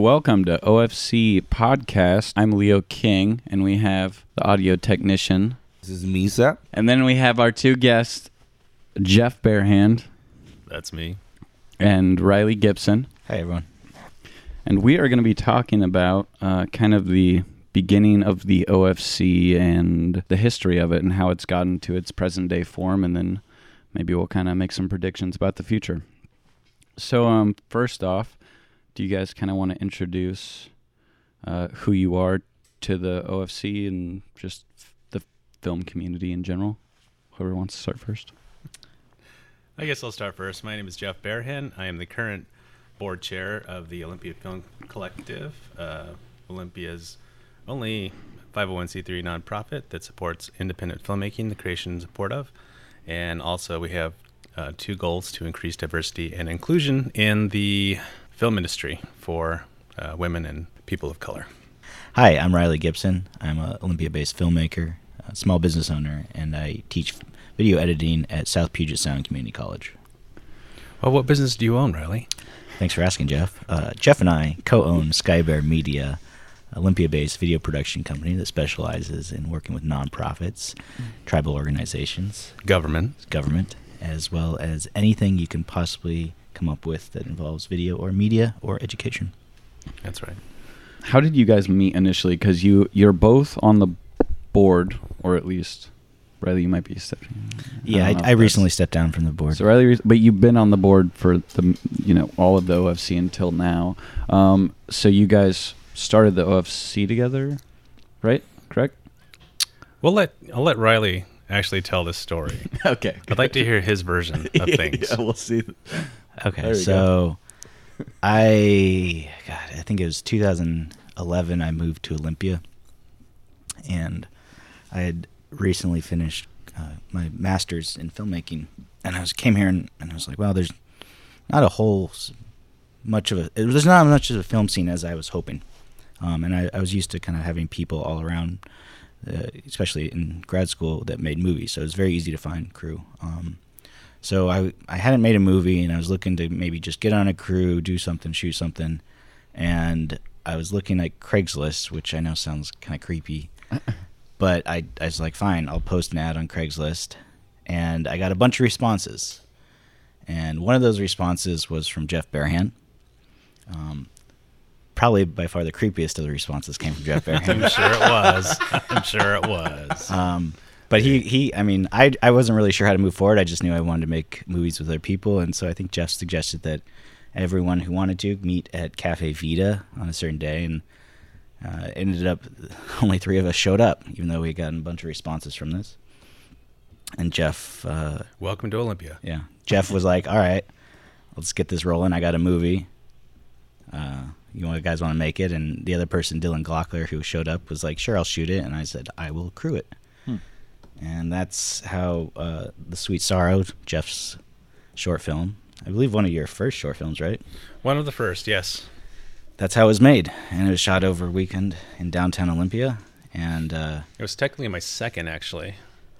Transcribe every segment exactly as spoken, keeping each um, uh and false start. Welcome to O F C Podcast. I'm Leo King, and we have the audio technician. This is Misa. And then we have our two guests, Jeff Bearhand. That's me. And Riley Gibson. Hi, everyone. And we are going to be talking about uh, kind of the beginning of the O F C and the history of it and how it's gotten to its present-day form, and then maybe we'll kind of make some predictions about the future. So um, first off, do you guys kind of want to introduce uh, who you are to the O F C and just f the film community in general? Whoever wants to start first. I guess I'll start first. My name is Jeff Bearhand. I am the current board chair of the Olympia Film Collective, uh, Olympia's only five oh one c three nonprofit that supports independent filmmaking, the creation and support of. And also we have uh, two goals to increase diversity and inclusion in the film industry for uh, women and people of color. Hi, I'm Riley Gibson. I'm an Olympia-based filmmaker, a small business owner, and I teach video editing at South Puget Sound Community College. Well, what business do you own, Riley? Thanks for asking, Jeff. Uh, Jeff and I co-own SkyBear Media, Olympia-based video production company that specializes in working with nonprofits, mm-hmm. tribal organizations, government, government, as well as anything you can possibly come up with that involves video or media or education. That's right. How did you guys meet initially? Because you, you're both on the board, or at least Riley, you might be stepping. Yeah, I, I, I recently stepped down from the board. So Riley, but you've been on the board for the you know all of the O F C until now. Um, so you guys started the O F C together, right? Correct. We'll let I'll let Riley actually tell this story. Okay. I'd good. like to hear his version of things. Yeah, we'll see. Okay, so go. I, God, I think it was two thousand eleven I moved to Olympia, and I had recently finished uh, my master's in filmmaking, and I was came here, and, and I was like, well, there's not a whole much of a, there's not much of a film scene as I was hoping, um, and I, I was used to kind of having people all around, uh, especially in grad school, that made movies, so it was very easy to find crew. Um So I I hadn't made a movie, and I was looking to maybe just get on a crew, do something, shoot something. And I was looking at Craigslist, which I know sounds kind of creepy. But I, I was like, fine, I'll post an ad on Craigslist. And I got a bunch of responses. And one of those responses was from Jeff Bearhand. Um, probably by far the creepiest of the responses came from Jeff Bearhand. I'm sure it was. I'm sure it was. Um But he, he, I mean, I, I wasn't really sure how to move forward. I just knew I wanted to make movies with other people. And so I think Jeff suggested that everyone who wanted to meet at Cafe Vita on a certain day. And uh, ended up, only three of us showed up, even though we had gotten a bunch of responses from this. And Jeff... Uh, Welcome to Olympia. Yeah. Jeff was like, all right, let's get this rolling. I got a movie. Uh, you guys want to make it? And the other person, Dylan Glockler, who showed up, was like, sure, I'll shoot it. And I said, I will crew it. Hmm. And that's how uh, The Sweet Sorrow, Jeff's short film, I believe one of your first short films, right? One of the first, yes. That's how it was made. And it was shot over a weekend in downtown Olympia. And uh, it was technically my second, actually,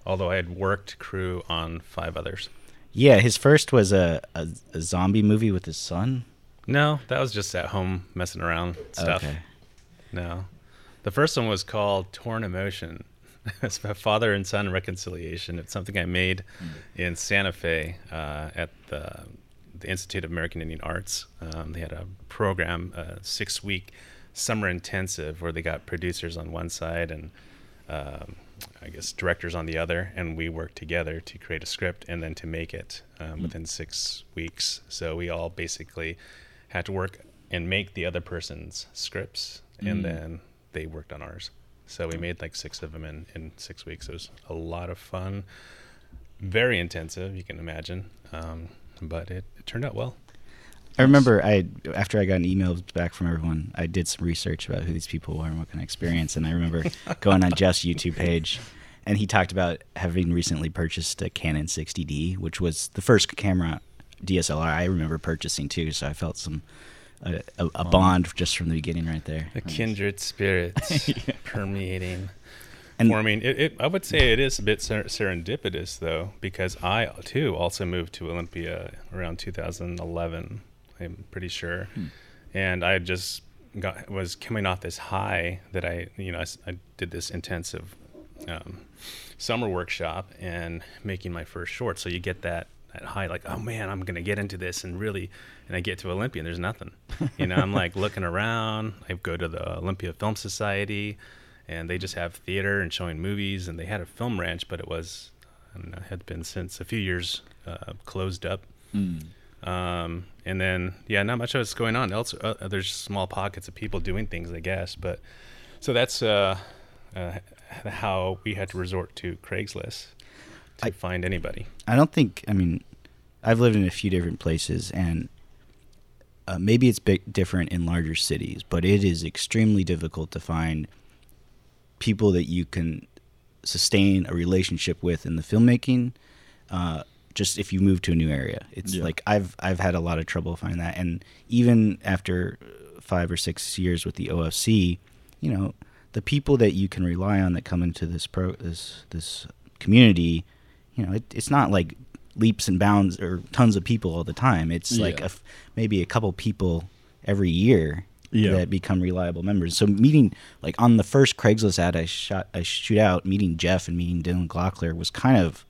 although I had worked crew on five others. Yeah, his first was a, a, a zombie movie with his son? No, that was just at home messing around stuff. Okay. No. The first one was called Torn Emotion. It's my father and son reconciliation. It's something I made in Santa Fe uh, at the, the Institute of American Indian Arts. Um, they had a program, a six-week summer intensive, where they got producers on one side and um, I guess directors on the other, and we worked together to create a script and then to make it um, mm-hmm. within six weeks. So we all basically had to work and make the other person's scripts, mm-hmm. and then they worked on ours. So we made like six of them in, in six weeks. It was a lot of fun, very intensive, you can imagine, um, but it, it turned out well. I remember I after I got an email back from everyone, I did some research about who these people were and what kind of experience, and I remember going on Jeff's YouTube page, and he talked about having recently purchased a Canon sixty D, which was the first camera D S L R I remember purchasing too, so I felt some... A, a, a bond just from the beginning right there. The kindred spirits yeah. permeating, and forming. It, it, I would say it is a bit ser serendipitous, though, because I, too, also moved to Olympia around two thousand eleven, I'm pretty sure. Hmm. And I just got, was coming off this high that I, you know, I, I did this intensive um, summer workshop and making my first short. So you get that, that high, like, oh man, I'm going to get into this and really, and I get to Olympia and there's nothing, you know, I'm like looking around. I go to the Olympia Film Society and they just have theater and showing movies, and they had a film ranch, but it was, I don't know, had been since a few years uh, closed up. Mm. Um, and then, yeah, not much of what's going on else. Uh, there's small pockets of people doing things, I guess. But so that's, uh, uh, how we had to resort to Craigslist to I, find anybody. I don't think, I mean, I've lived in a few different places, and, uh, maybe it's big different in larger cities, but it is extremely difficult to find people that you can sustain a relationship with in the filmmaking, uh, just if you move to a new area. It's yeah. like I've I've had a lot of trouble finding that. And even after five or six years with the O F C, you know, the people that you can rely on that come into this pro this this community, you know, it, it's not like leaps and bounds or tons of people all the time. It's yeah. like a, maybe a couple people every year yeah. that become reliable members. So meeting, like on the first Craigslist ad I shot I shoot out, meeting Jeff and meeting Dylan Glockler was kind of,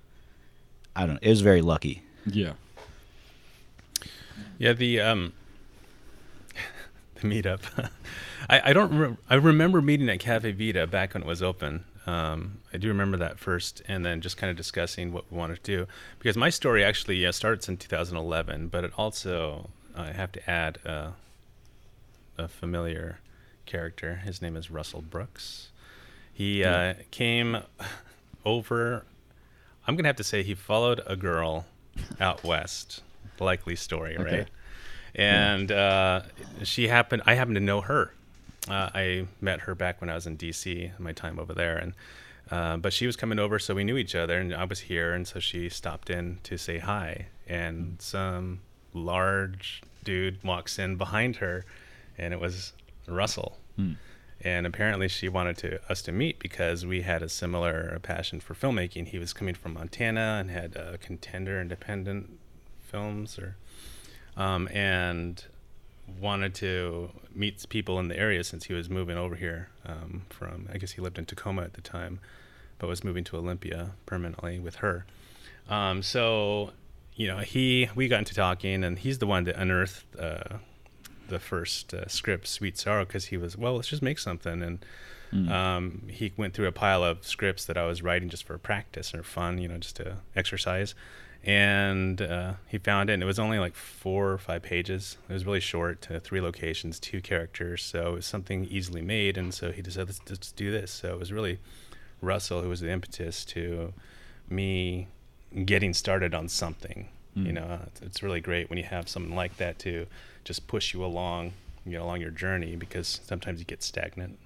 I don't know, it was very lucky. Yeah. Yeah, the um, the meetup. I, I don't re- I remember meeting at Cafe Vita back when it was open. Um, I do remember that first, and then just kind of discussing what we wanted to do. Because my story actually uh, starts in two thousand eleven, but it also, uh, I have to add uh, a familiar character. His name is Russell Brooks. He uh, yeah. came over... I'm going to have to say he followed a girl out west, likely story, right? Okay. And uh, she happened, I happened to know her. Uh, I met her back when I was in D C, my time over there. And uh, but she was coming over, so we knew each other, and I was here, and so she stopped in to say hi. And some large dude walks in behind her, and it was Russell. Hmm. And apparently she wanted to us to meet because we had a similar passion for filmmaking. He was coming from Montana and had uh, Contender Independent films, or um, and wanted to meet people in the area since he was moving over here um, from, I guess he lived in Tacoma at the time, but was moving to Olympia permanently with her. Um, so, you know, he we got into talking, and he's the one that unearthed uh the first uh, script, Sweet Sorrow, because he was, well, let's just make something. And mm. um, he went through a pile of scripts that I was writing just for practice or fun, you know, just to exercise. And uh, he found it, and it was only like four or five pages. It was really short, uh, three locations, two characters. So it was something easily made. And so he just said, let's just do this. So it was really Russell who was the impetus to me getting started on something. You know, it's really great when you have someone like that to just push you along, you know, along your journey, because sometimes you get stagnant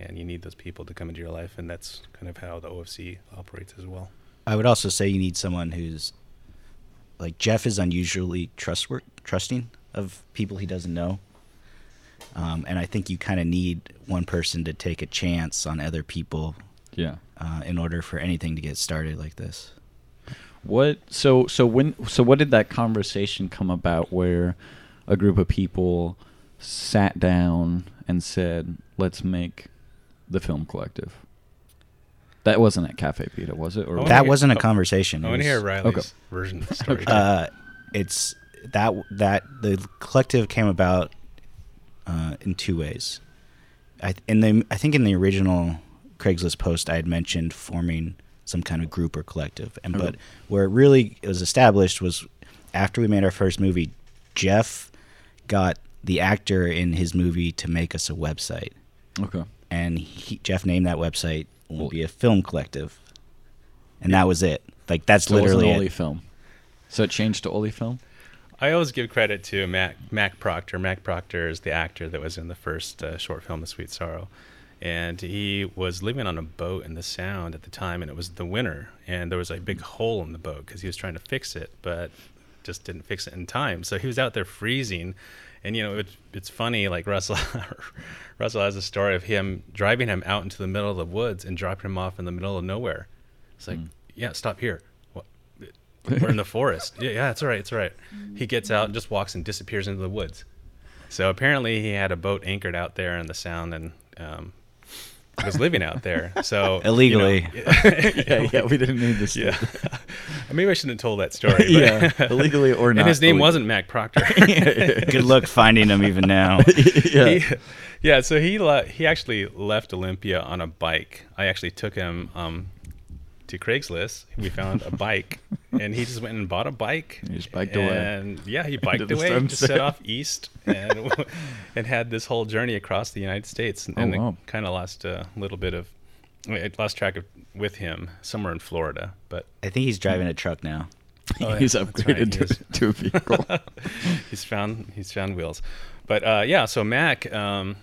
and you need those people to come into your life. And that's kind of how the O F C operates as well. I would also say you need someone who's like Jeff is unusually trustworthy, trusting of people he doesn't know. Um, and I think you kind of need one person to take a chance on other people. Yeah. Uh, in order for anything to get started like this. What so so when so what did that conversation come about where a group of people sat down and said, let's make the Film Collective? That wasn't at Cafe Vita, was it? Or that wasn't a conversation. I want to hear Riley's okay. version of the story. uh, it's that that the collective came about uh, in two ways. I in the I think in the original Craigslist post I had mentioned forming some kind of group or collective. And okay. But where it really it was established was after we made our first movie, Jeff got the actor in his movie to make us a website. Okay. And he, Jeff named that website Olympia Film Collective. And yeah. that was it. Like that's so literally it. Oli Film. So it changed to Oli Film? I always give credit to Mac, Mac Proctor. Mac Proctor is the actor that was in the first uh, short film, The Sweet Sorrow. And he was living on a boat in the Sound at the time, and it was the winter, and there was a big hole in the boat because he was trying to fix it, but just didn't fix it in time. So he was out there freezing, and you know it, it's funny. Like Russell, Russell has a story of him driving him out into the middle of the woods and dropping him off in the middle of nowhere. It's like, mm. yeah, stop here. What? We're in the forest. Yeah, yeah, it's all right, it's all right. He gets out and just walks and disappears into the woods. So apparently he had a boat anchored out there in the sound and um, was living out there. So illegally. You know, yeah, yeah, we didn't need this. Yeah. Maybe I shouldn't have told that story. But yeah, illegally or not. And his name illegal. wasn't Mac Proctor. Good luck finding him even now. yeah. He, yeah, so he le- he actually left Olympia on a bike. I actually took him um, to Craigslist. We found a bike, and he just went and bought a bike. He just biked and, away. And yeah, he biked away. He just set off east and and had this whole journey across the United States. And, and oh, wow. kind of lost a little bit of, I mean, I lost track of with him somewhere in Florida. But I think he's driving a truck now. Oh, yeah, he's upgraded right. to, to a vehicle. he's found he's found wheels. But uh, yeah, so Mac. Um,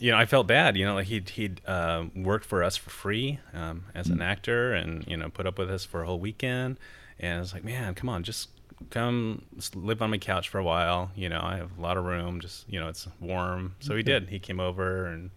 You know, I felt bad, you know, like he'd, he'd uh, worked for us for free um, as an actor and, you know, put up with us for a whole weekend. And I was like, man, come on, just come live on my couch for a while. You know, I have a lot of room, just, you know, it's warm. So he did. He came over and,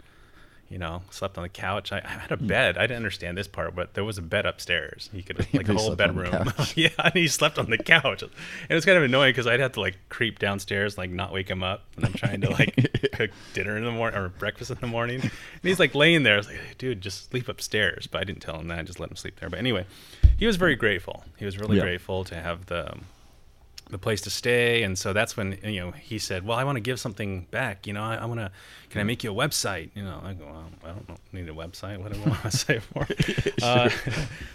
you know, slept on the couch. I, I had a bed. I didn't understand this part, but there was a bed upstairs. He could, like, a whole bedroom. yeah, and he slept on the couch. And it was kind of annoying because I'd have to, like, creep downstairs, like, not wake him up. And I'm trying to, like, cook dinner in the morning or breakfast in the morning, and he's like laying there. I was like, dude, just sleep upstairs. But I didn't tell him that. I just let him sleep there. But anyway, he was very grateful. He was really yeah. grateful to have the the place to stay. And so that's when, you know, he said, well, I want to give something back. You know, I, I want to, can I make you a website? You know, I go, well, I don't know, need a website. What do I want a website for? Uh,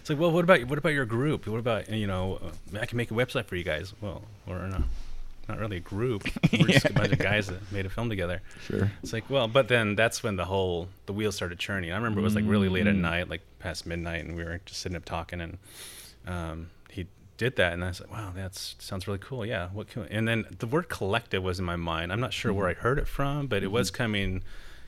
it's like, well, what about, what about your group? What about, you know, I can make a website for you guys. Well, or not. Not really a group. We're just a bunch of guys that made a film together. Sure. It's like, well, but then that's when the whole, the wheels started churning. I remember it was like really late at night, like past midnight, and we were just sitting up talking, and um, he did that, and I was like, wow, that sounds really cool. Yeah. What can we? And then the word collective was in my mind. I'm not sure mm-hmm. where I heard it from, but it mm-hmm. was coming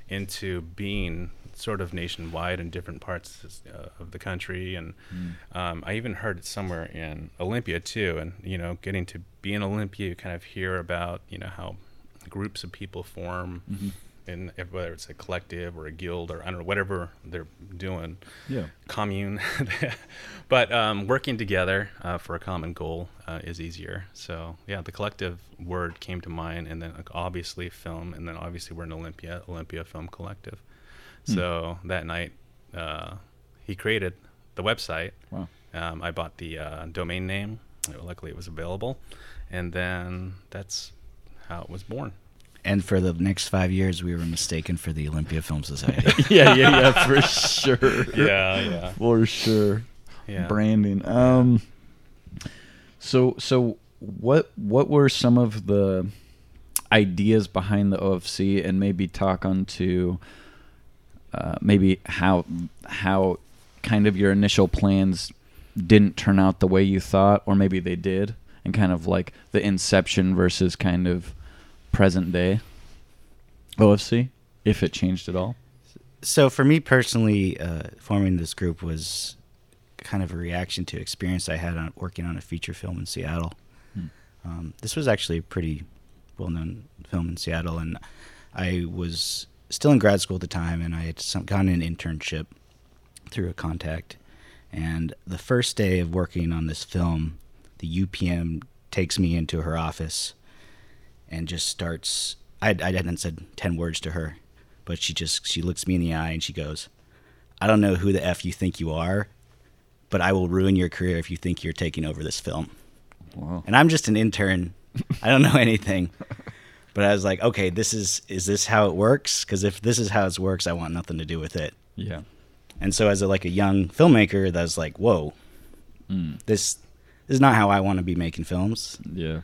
into being sort of nationwide in different parts uh, of the country. And mm. um, I even heard it somewhere in Olympia too. And, you know, getting to be in Olympia, you kind of hear about, you know, how groups of people form mm-hmm. and whether it's a collective or a guild or I don't know, whatever they're doing. Yeah. Commune. But um, working together uh, for a common goal uh, is easier. So yeah, the collective word came to mind, and then obviously film, and then obviously we're in Olympia, Olympia Film Collective. So that night, uh, he created the website. Wow. Um, I bought the uh, domain name. Luckily, it was available. And then that's how it was born. And for the next five years, we were mistaken for the Olympia Film Society. yeah, yeah, yeah, for sure. Yeah, yeah. For sure. Yeah. Branding. Um, so so what what were some of the ideas behind the O F C, and maybe talk on to... Uh, maybe how how kind of your initial plans didn't turn out the way you thought, or maybe they did, and kind of like the inception versus kind of present day O F C, if it changed at all? So for me personally, uh, forming this group was kind of a reaction to experience I had on working on a feature film in Seattle. Hmm. Um, this was actually a pretty well-known film in Seattle, and I was... still in grad school at the time, and I had some, gotten an internship through a contact. And the first day of working on this film, the U P M takes me into her office and just starts, I, I hadn't said ten words to her, but she just, she looks me in the eye and she goes, I don't know who the F you think you are, but I will ruin your career if you think you're taking over this film. Wow. And I'm just an intern. I don't know anything. But I was like, okay, this is, is this how it works? Because if this is how it works, I want nothing to do with it. Yeah. And so as a, like a young filmmaker, that was like, whoa, mm. this, this is not how I want to be making films. Yeah.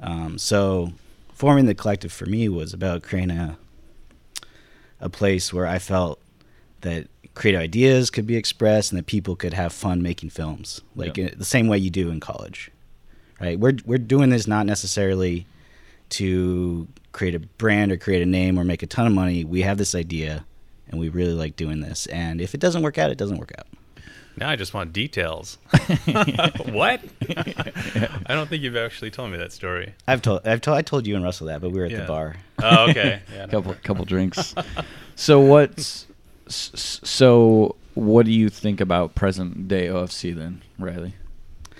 Um, so forming the collective for me was about creating a, a place where I felt that creative ideas could be expressed and that people could have fun making films, like yeah. in, the same way you do in college, right? We're we're doing this not necessarily to create a brand or create a name or make a ton of money. We have this idea and we really like doing this. And if it doesn't work out, it doesn't work out. Now I just want details. What? I don't think you've actually told me that story. I've told, I've told, I told you and Russell that, but we were at yeah. the bar. Oh, okay. Yeah, couple, couple drinks. So what's, so what do you think about present day O F C then, Riley?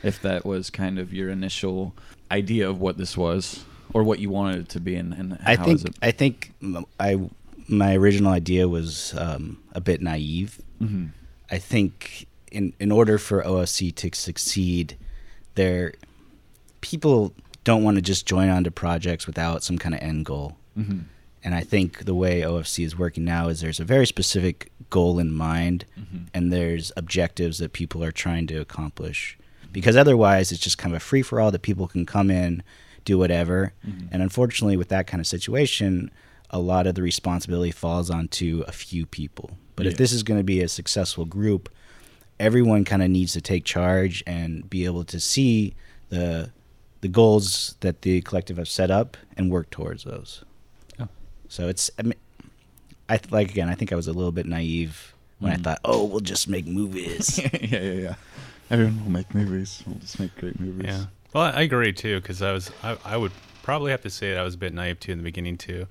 If that was kind of your initial idea of what this was. or what you wanted it to be, and, and I how think, is it? I think I my original idea was um, a bit naive. Mm-hmm. I think in in order for O S C to succeed, there people don't want to just join onto projects without some kind of end goal. Mm-hmm. And I think the way O F C is working now is there's a very specific goal in mind, mm-hmm. and there's objectives that people are trying to accomplish. Because otherwise, it's just kind of a free-for-all that people can come in, do whatever. Mm-hmm. And unfortunately, with that kind of situation, a lot of the responsibility falls onto a few people. But yeah. if this is going to be a successful group, everyone kind of needs to take charge and be able to see the the goals that the collective have set up and work towards those. Oh. So it's, I mean, I th- like, again, I think I was a little bit naive when mm-hmm. I thought, oh, we'll just make movies. yeah, yeah, yeah. Everyone will make movies. We'll just make great movies. Yeah. Well, I agree too, because I was, I, I would probably have to say that I was a bit naive too in the beginning too.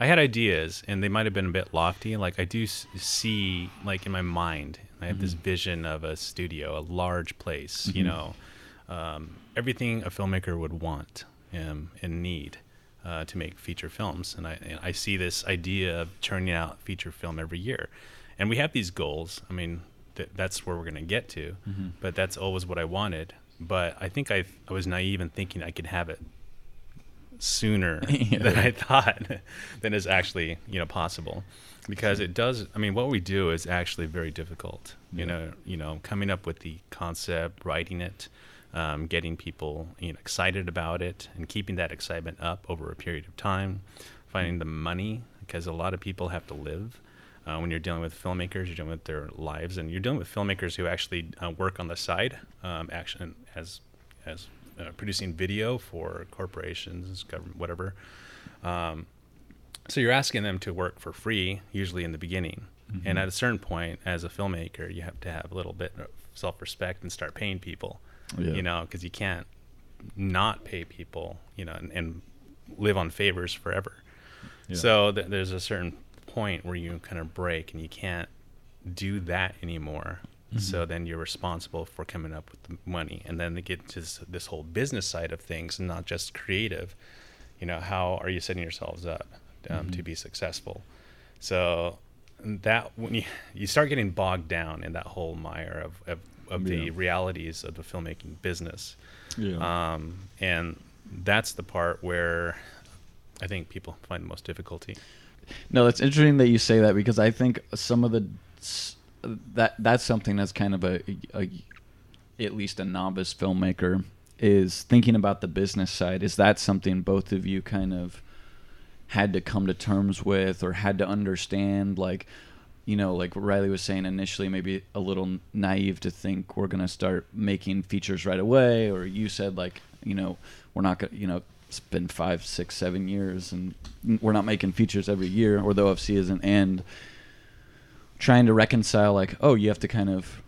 I had ideas, and they might have been a bit lofty. Like I do see, like in my mind, I have mm-hmm. this vision of a studio, a large place. Mm-hmm. You know, um, everything a filmmaker would want and, and need uh, to make feature films. And I, and I see this idea of churning out feature film every year, and we have these goals. I mean. That's where we're going to get to, mm-hmm. but that's always what I wanted. But I think I I was naive in thinking I could have it sooner yeah. than I thought than is actually, you know, possible, because sure. it does. I mean, what we do is actually very difficult. Yeah. You know, you know, coming up with the concept, writing it, um, getting people, you know, excited about it, and keeping that excitement up over a period of time. Finding mm-hmm. the money, because a lot of people have to live. Uh, when you're dealing with filmmakers, you're dealing with their lives, and you're dealing with filmmakers who actually uh, work on the side, um, action as as uh, producing video for corporations, government, whatever. Um, so you're asking them to work for free, usually in the beginning, mm-hmm. and at a certain point, as a filmmaker, you have to have a little bit of self-respect and start paying people, yeah. you know, because you can't not pay people, you know, and, and live on favors forever. Yeah. So th- there's a certain point where you kind of break and you can't do that anymore, mm-hmm. so then you're responsible for coming up with the money, and then they get to this, this whole business side of things, and not just creative. You know, how are you setting yourselves up um, mm-hmm. to be successful? So that when you, you start getting bogged down in that whole mire of of, of yeah. the realities of the filmmaking business, yeah. um, and that's the part where I think people find the most difficulty. No, that's interesting that you say that, because I think some of the that that's something that's kind of a, a at least a novice filmmaker is thinking about the business side. Is that something both of you kind of had to come to terms with or had to understand? Like, you know, like Riley was saying initially, maybe a little naive to think we're going to start making features right away, or you said like, you know, we're not going to, you know, it's been five, six, seven years, and we're not making features every year, or the O F C isn't, and trying to reconcile, like, oh, you have to kind of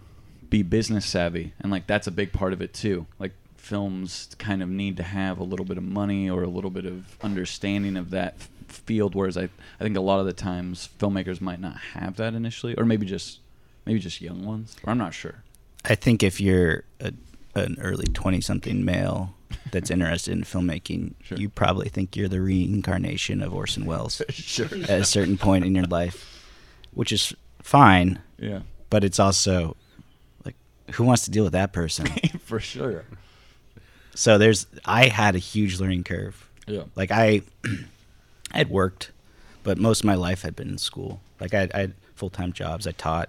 be business savvy, and, like, that's a big part of it, too. Like, films kind of need to have a little bit of money or a little bit of understanding of that f- field, whereas I, I think a lot of the times filmmakers might not have that initially, or maybe just maybe just young ones, or I'm not sure. I think if you're a, an early twenty-something male that's interested in filmmaking, sure. you probably think you're the reincarnation of Orson Welles sure. at a certain point in your life, which is fine. Yeah. But it's also like, who wants to deal with that person? For sure. So there's, I had a huge learning curve. Yeah. Like I, I had worked, but most of my life had been in school. Like I, I had full-time jobs. I taught,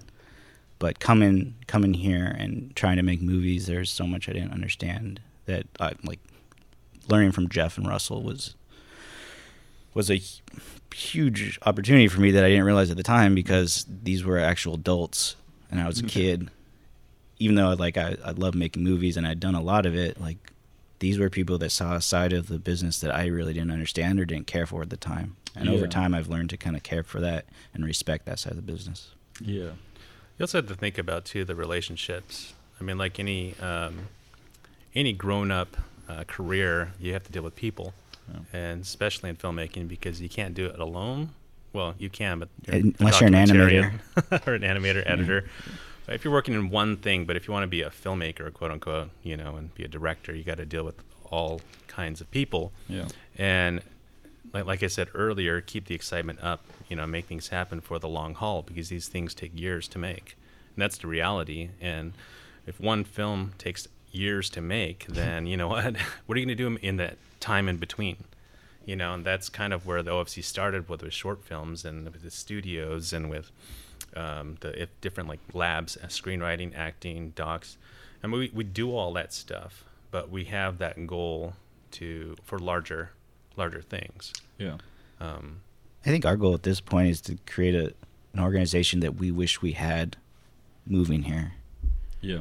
but coming, coming here and trying to make movies, there's so much I didn't understand. That I, like learning from Jeff and Russell was was a huge opportunity for me that I didn't realize at the time, because these were actual adults and I was a kid. Even though like I, I love making movies and I'd done a lot of it, like these were people that saw a side of the business that I really didn't understand or didn't care for at the time. And yeah. over time, I've learned to kind of care for that and respect that side of the business. Yeah, you also have to think about too the relationships. I mean, like any. Um, any grown-up uh, career, you have to deal with people, yeah. and especially in filmmaking, because you can't do it alone. Well, you can, but you're unless you're an animator or an animator editor. Yeah. If you're working in one thing, but if you want to be a filmmaker, quote unquote, you know, and be a director, you got to deal with all kinds of people. Yeah. And like, like I said earlier, keep the excitement up, you know, make things happen for the long haul, because these things take years to make. And that's the reality. And if one film takes years to make, then, you know, what, what are you going to do in that time in between? You know, and that's kind of where the O F C started with, with short films and with the studios and with um, the different like labs, screenwriting, acting, docs. I mean, we, we do all that stuff, but we have that goal to for larger, larger things. Yeah. Um, I think our goal at this point is to create a, an organization that we wish we had moving here. Yeah.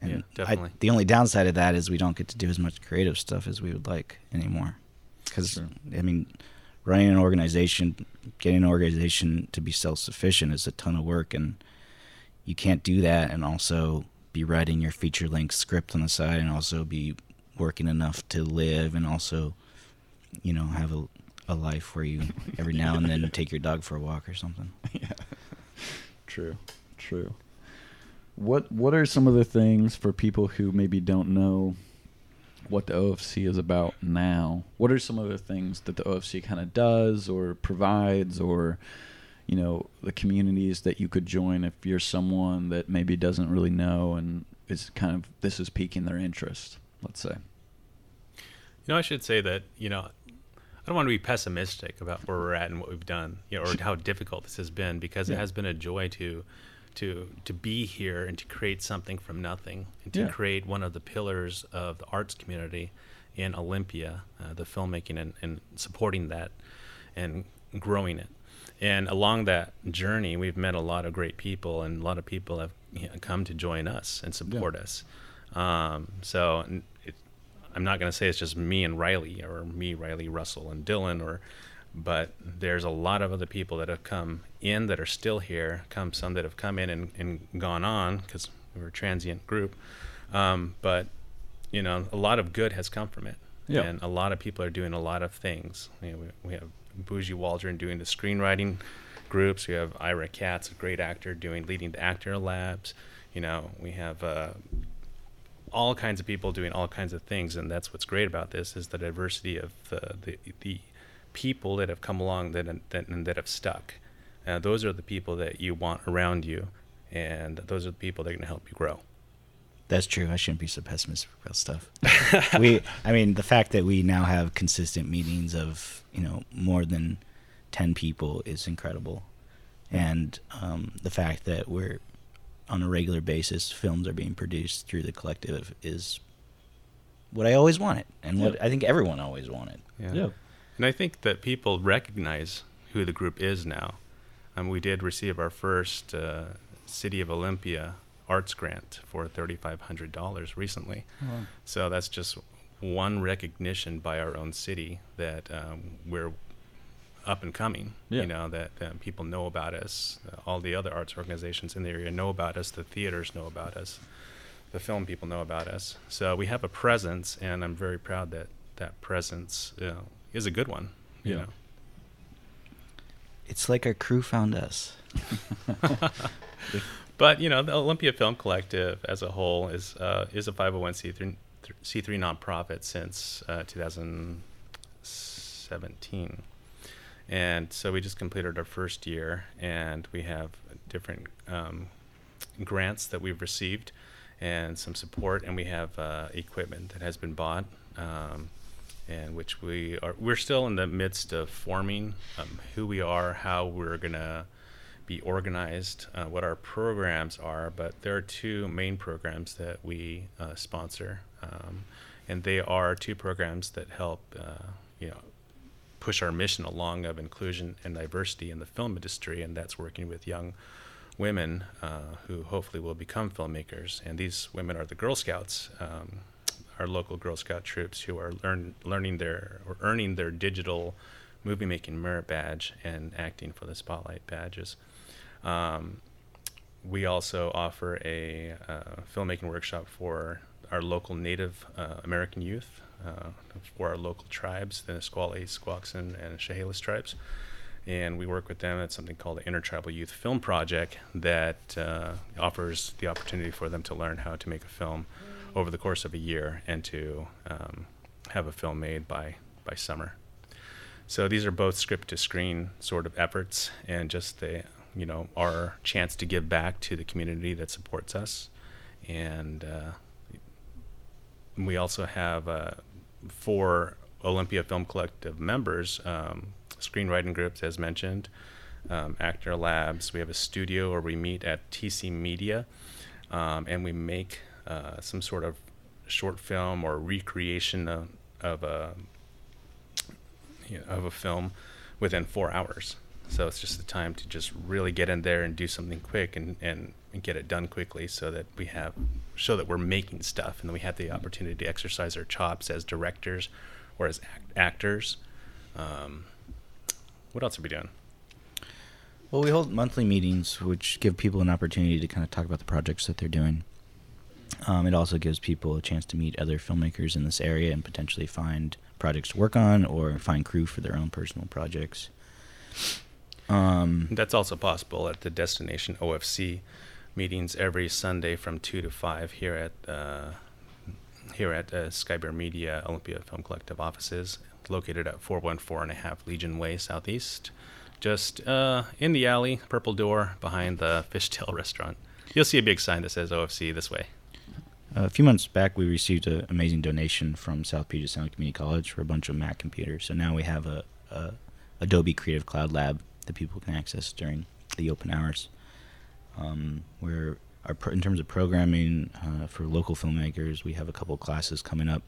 And yeah, definitely. I, the only downside of that is we don't get to do as much creative stuff as we would like anymore. Because, sure. I mean, running an organization, getting an organization to be self-sufficient is a ton of work, and you can't do that and also be writing your feature-length script on the side and also be working enough to live and also, you know, have a, a life where you every now and then take your dog for a walk or something. Yeah, true, true. What what are some of the things for people who maybe don't know what the O F C is about now? What are some of the things that the O F C kind of does or provides, or, you know, the communities that you could join if you're someone that maybe doesn't really know and is kind of, this is piquing their interest, let's say? You know, I should say that, you know, I don't want to be pessimistic about where we're at and what we've done, you know, or how difficult this has been, because yeah. it has been a joy to to to be here and to create something from nothing, and to yeah. create one of the pillars of the arts community in Olympia, uh, the filmmaking and, and supporting that and growing it. And along that journey, we've met a lot of great people, and a lot of people have, you know, come to join us and support yeah. us. Um, so it, I'm not going to say it's just me and Riley, or me, Riley, Russell, and Dylan, or but there's a lot of other people that have come in that are still here, come some that have come in and, and gone on, because we're a transient group. Um, but, you know, a lot of good has come from it. Yeah. And a lot of people are doing a lot of things. You know, we, we have Bougie Waldron doing the screenwriting groups. We have Ira Katz, a great actor, doing leading the actor labs. You know, we have uh, all kinds of people doing all kinds of things. And that's what's great about this, is the diversity of the the, the people that have come along that that and that have stuck. Uh, those are the people that you want around you, and those are the people that are going to help you grow. That's true. I shouldn't be so pessimistic about stuff. we, I mean, the fact that we now have consistent meetings of, you know, more than ten people is incredible, and um, the fact that we're on a regular basis, films are being produced through the collective is what I always wanted, and what yeah. I think everyone always wanted. Yeah. yeah. And I think that people recognize who the group is now. Um, we did receive our first uh, City of Olympia arts grant for three thousand five hundred dollars recently. Wow. So that's just one recognition by our own city that um, we're up and coming, yeah. you know, that um, people know about us. Uh, all the other arts organizations in the area know about us. The theaters know about us. The film people know about us. So we have a presence, and I'm very proud that that presence, you know, is a good one. You yeah. know. It's like our crew found us. But, you know, the Olympia Film Collective as a whole is uh, is a five oh one c three nonprofit since uh, two thousand seventeen. And so we just completed our first year, and we have different um, grants that we've received and some support, and we have uh, equipment that has been bought. Um, and which we are, we're still in the midst of forming um, who we are, how we're gonna be organized, uh, what our programs are, but there are two main programs that we uh, sponsor. Um, and they are two programs that help, uh, you know, push our mission along of inclusion and diversity in the film industry, and that's working with young women uh, who hopefully will become filmmakers. And these women are the Girl Scouts, um, our local Girl Scout troops who are learn, learning their or earning their digital movie making merit badge and acting for the spotlight badges. Um, we also offer a uh, filmmaking workshop for our local Native uh, American youth, uh, for our local tribes, the Nisqually, Squaxin, and Chehalis tribes. And we work with them at something called the Intertribal Youth Film Project that uh, offers the opportunity for them to learn how to make a film over the course of a year, and to um, have a film made by, by summer. So these are both script to screen sort of efforts, and just the, you know, our chance to give back to the community that supports us. And uh, we also have uh, four Olympia Film Collective members, um, screenwriting groups, as mentioned, um, Actor Labs. We have a studio where we meet at T C Media, um, and we make uh, some sort of short film or recreation of, of a you know, of a film within four hours. So it's just the time to just really get in there and do something quick and, and, and get it done quickly, so that we have, show that we're making stuff, and then we have the opportunity to exercise our chops as directors or as act- actors. Um, what else are we doing? Well, we hold monthly meetings, which give people an opportunity to kind of talk about the projects that they're doing. Um, it also gives people a chance to meet other filmmakers in this area and potentially find projects to work on or find crew for their own personal projects. Um, That's also possible at the Destination O F C meetings every Sunday from two to five here at uh, here at uh, SkyBear Media Olympia Film Collective offices, located at four one four and a half Legion Way Southeast, just uh, in the alley, purple door, behind the Fishtail Restaurant. You'll see a big sign that says O F C this way. Uh, a few months back, we received an amazing donation from South Puget Sound Community College for a bunch of Mac computers. So now we have a, a Adobe Creative Cloud lab that people can access during the open hours. Um, we're our, in terms of programming uh, for local filmmakers, we have a couple classes coming up.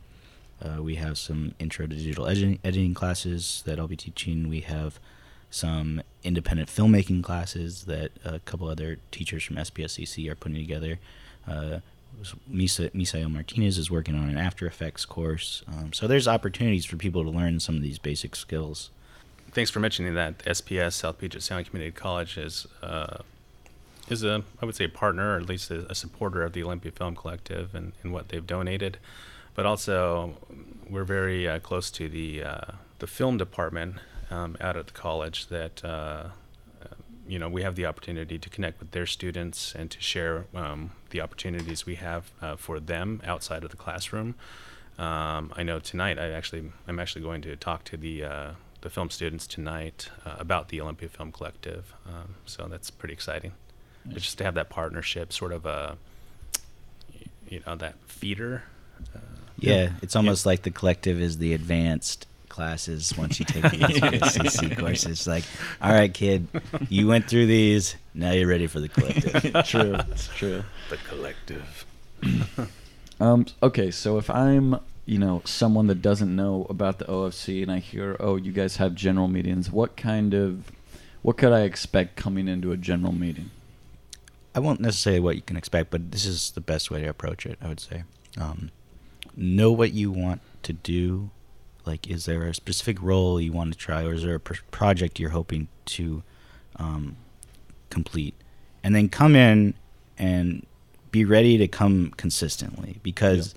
Uh, we have some intro to digital edi- editing classes that I'll be teaching. We have some independent filmmaking classes that a couple other teachers from S P S C C are putting together. Uh, Misa, Misa Martinez is working on an After Effects course. Um, so there's opportunities for people to learn some of these basic skills. Thanks for mentioning that. S P S, South Puget Sound Community College, is, uh, is a, I would say, a partner, or at least a, a supporter of the Olympia Film Collective and, and what they've donated. But also, we're very uh, close to the uh, the film department um, out at the college that, uh, you know, we have the opportunity to connect with their students and to share um, the opportunities we have uh, for them outside of the classroom. Um, I know tonight, I actually, I'm actually going to talk to the uh, the film students tonight uh, about the Olympia Film Collective. Um, so that's pretty exciting. Nice. But just to have that partnership, sort of a, you know, that feeder. Uh, yeah, it's almost yeah. like the collective is the advanced classes once you take the S P S C C courses. Like, all right, kid, you went through these. Now you're ready for the collective. True, it's true. The collective. um. Okay, so if I'm, you know, someone that doesn't know about the O F C and I hear, oh, you guys have general meetings, what kind of, what could I expect coming into a general meeting? I won't necessarily what you can expect, but this is the best way to approach it, I would say. Um, know what you want to do. Like, is there a specific role you want to try, or is there a pr- project you're hoping to um, complete? And then come in and be ready to come consistently, because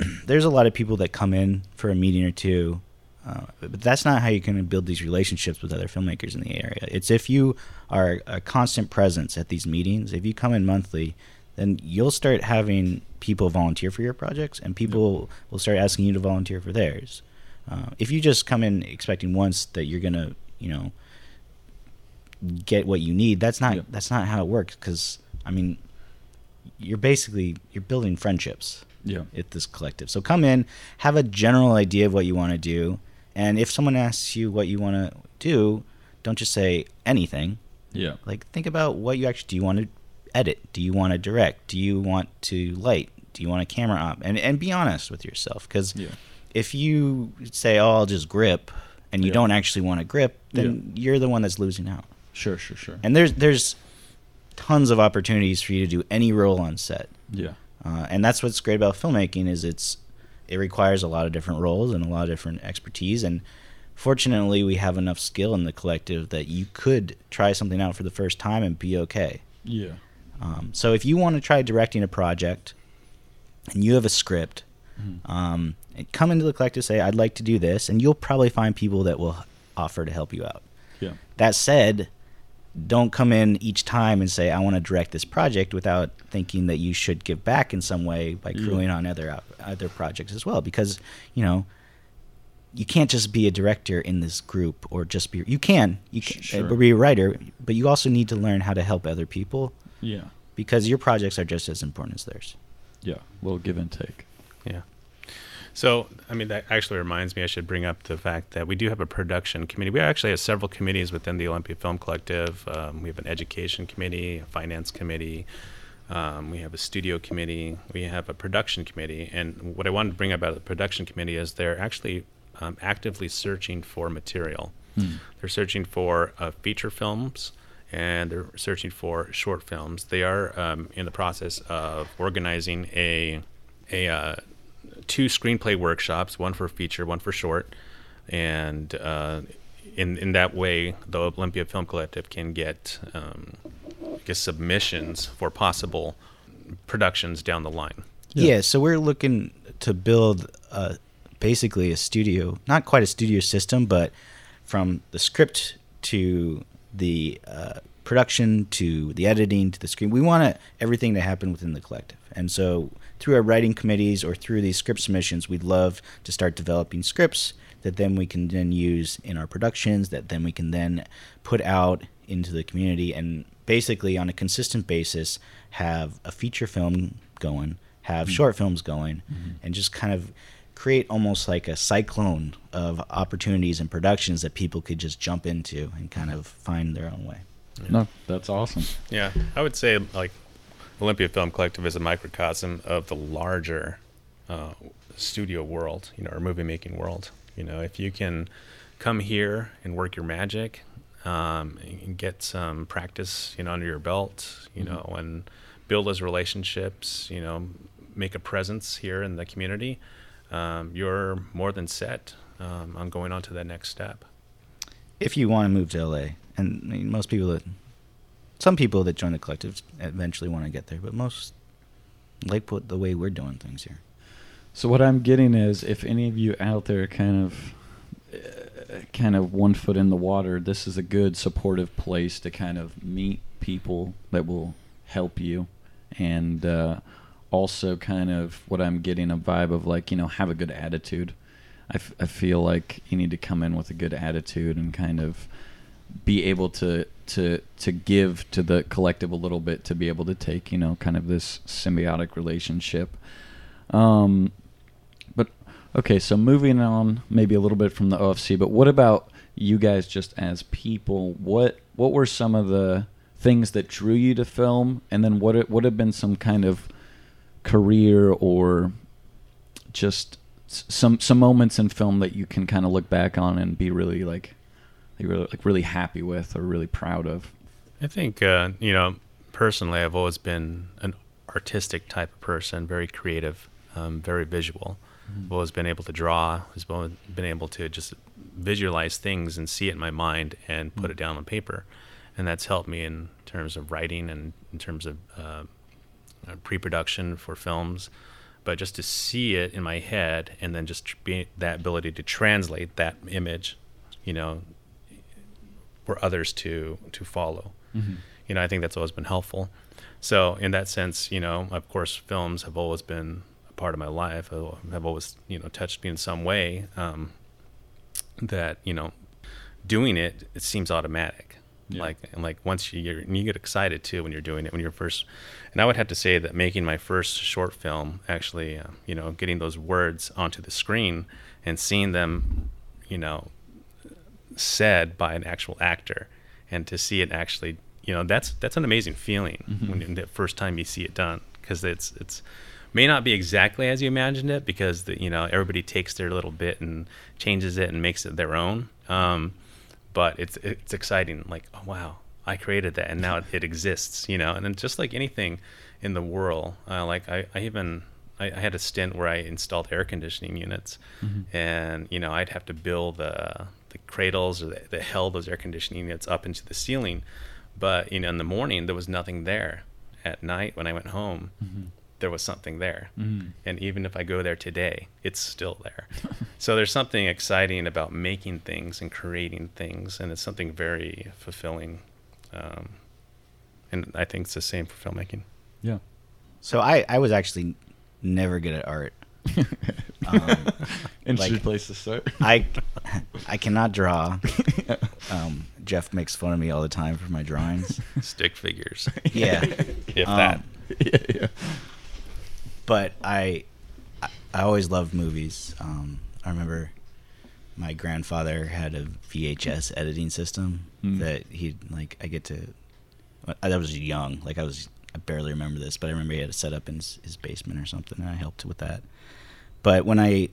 yep. there's a lot of people that come in for a meeting or two, uh, but that's not how you're going to build these relationships with other filmmakers in the area. It's if you are a constant presence at these meetings. If you come in monthly, then you'll start having people volunteer for your projects, and people yep. will start asking you to volunteer for theirs. Uh, if you just come in expecting once that you're going to, you know, get what you need, that's not, yep. that's not how it works. Cause I mean, you're basically, you're building friendships yeah. at this collective. So come in, have a general idea of what you want to do. And if someone asks you what you want to do, don't just say anything. Yeah. Like, think about what you actually, do you want to edit? Do you want to direct? Do you want to light? Do you want a camera op? And, and be honest with yourself. Cause yeah. if you say, oh, I'll just grip, and you yeah. don't actually want to grip, then yeah. you're the one that's losing out. Sure, sure, sure. And there's there's tons of opportunities for you to do any role on set. Yeah. Uh, and that's what's great about filmmaking is it's it requires a lot of different roles and a lot of different expertise. And fortunately, we have enough skill in the collective that you could try something out for the first time and be okay. Yeah. Um, so if you want to try directing a project and you have a script, mm-hmm. um, and come into the collective, say, I'd like to do this, and you'll probably find people that will offer to help you out. Yeah. That said, don't come in each time and say, I want to direct this project without thinking that you should give back in some way by crewing yeah. on other other projects as well. Because, you know, you can't just be a director in this group, or just be, you can, you can sure. be a writer, but you also need to learn how to help other people. Yeah. Because your projects are just as important as theirs. Yeah. A little give and take. Yeah. So, I mean, that actually reminds me, I should bring up the fact that we do have a production committee. We actually have several committees within the Olympia Film Collective. Um, we have an education committee, a finance committee. Um, we have a studio committee. We have a production committee. And what I wanted to bring up about the production committee is they're actually um, actively searching for material. Hmm. They're searching for uh, feature films, and they're searching for short films. They are um, in the process of organizing a... a uh, two screenplay workshops, one for feature, one for short, and uh, in in that way, the Olympia Film Collective can get um, I guess submissions for possible productions down the line. Yeah. yeah, so we're looking to build uh, basically a studio, not quite a studio system, but from the script to the uh, production to the editing to the screen. We want everything to happen within the collective, and so through our writing committees or through these script submissions, we'd love to start developing scripts that then we can then use in our productions, that then we can then put out into the community, and basically on a consistent basis have a feature film going, have mm-hmm. short films going, mm-hmm. and just kind of create almost like a cyclone of opportunities and productions that people could just jump into and kind of find their own way. Yeah. No, that's awesome. Yeah, I would say like Olympia Film Collective is a microcosm of the larger uh, studio world, you know, or movie-making world. You know, if you can come here and work your magic, um, and get some practice, you know, under your belt, you mm-hmm. know, and build those relationships, you know, make a presence here in the community, um, you're more than set um, on going on to that next step. If you want to move to L A, and I mean, most people that... Some people that join the collective eventually want to get there, but most like what the way we're doing things here. So what I'm getting is, if any of you out there kind of, uh, kind of one foot in the water, this is a good supportive place to kind of meet people that will help you, and uh, also kind of what I'm getting a vibe of, like, you know, have a good attitude. I, f- I feel like you need to come in with a good attitude and kind of be able to to to give to the collective a little bit, to be able to take, you know, kind of this symbiotic relationship. Um, but okay, so moving on maybe a little bit from the O F C, but what about you guys just as people? What what were some of the things that drew you to film, and then what would have been some kind of career or just some some moments in film that you can kind of look back on and be really like you were like really happy with or really proud of? I think, uh, you know, personally, I've always been an artistic type of person, very creative, um, very visual. Mm-hmm. I've always been able to draw, I've always been able to just visualize things and see it in my mind and put mm-hmm. it down on paper. And that's helped me in terms of writing and in terms of uh, pre-production for films. But just to see it in my head and then just be that ability to translate that image, you know, for others to to follow. Mm-hmm. You know, I think that's always been helpful. So in that sense, you know, of course, films have always been a part of my life, have always, you know, touched me in some way, um, that, you know, doing it, it seems automatic. Yeah. Like, and like once you and you get excited too when you're doing it, when you're first, and I would have to say that making my first short film, actually, uh, you know, getting those words onto the screen and seeing them, you know, said by an actual actor, and to see it actually, you know, that's that's an amazing feeling mm-hmm. when the first time you see it done, because it's it's may not be exactly as you imagined it, because the, you know, everybody takes their little bit and changes it and makes it their own, um but it's it's exciting, like, oh wow, I created that and now it, it exists, you know. And then just like anything in the world, uh, like I, I even I, I had a stint where I installed air conditioning units, mm-hmm. and you know, I'd have to build a the cradles or the, the held those air conditioning units up into the ceiling. But, you know, in the morning, there was nothing there. At night, when I went home, mm-hmm. there was something there. Mm-hmm. And even if I go there today, it's still there. So there's something exciting about making things and creating things. And it's something very fulfilling. Um, and I think it's the same for filmmaking. Yeah. So I, I was actually never good at art. Um, Interesting like, place to start. I, I cannot draw. Um, Jeff makes fun of me all the time for my drawings. Stick figures. Yeah. If um, that. Yeah, yeah. But I, I, I always loved movies. Um, I remember my grandfather had a V H S editing system mm. that he like. I get to. I was young. Like I was. I barely remember this, but I remember he had a setup in his, his basement or something, and I helped with that. But when I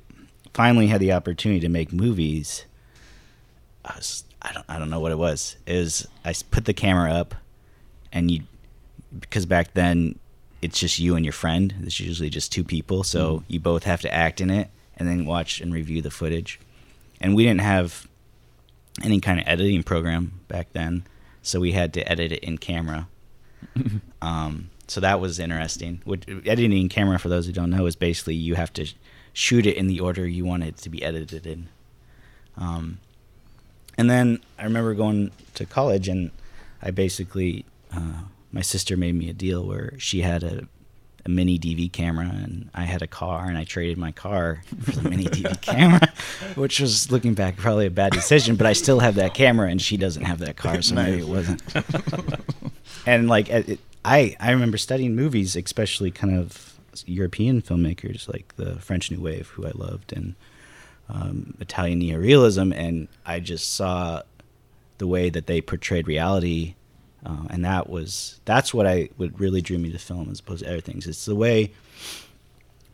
finally had the opportunity to make movies, I was, I don't I don't know what it was. It was I put the camera up, and you because back then it's just you and your friend. It's usually just two people, so mm-hmm. you both have to act in it and then watch and review the footage. And we didn't have any kind of editing program back then, so we had to edit it in camera. um, so that was interesting. Which, editing in camera, for those who don't know, is basically you have to shoot it in the order you want it to be edited in. Um, and then I remember going to college, and I basically, uh, my sister made me a deal where she had a, a mini D V camera, and I had a car, and I traded my car for the mini D V camera, which was, looking back, probably a bad decision, but I still have that camera, and she doesn't have that car, so maybe it wasn't. And like, it, I, I remember studying movies, especially kind of European filmmakers like the French New Wave, who I loved, and um, Italian neorealism, and I just saw the way that they portrayed reality, uh, and that was that's what I what really drew me to film as opposed to other things. It's the way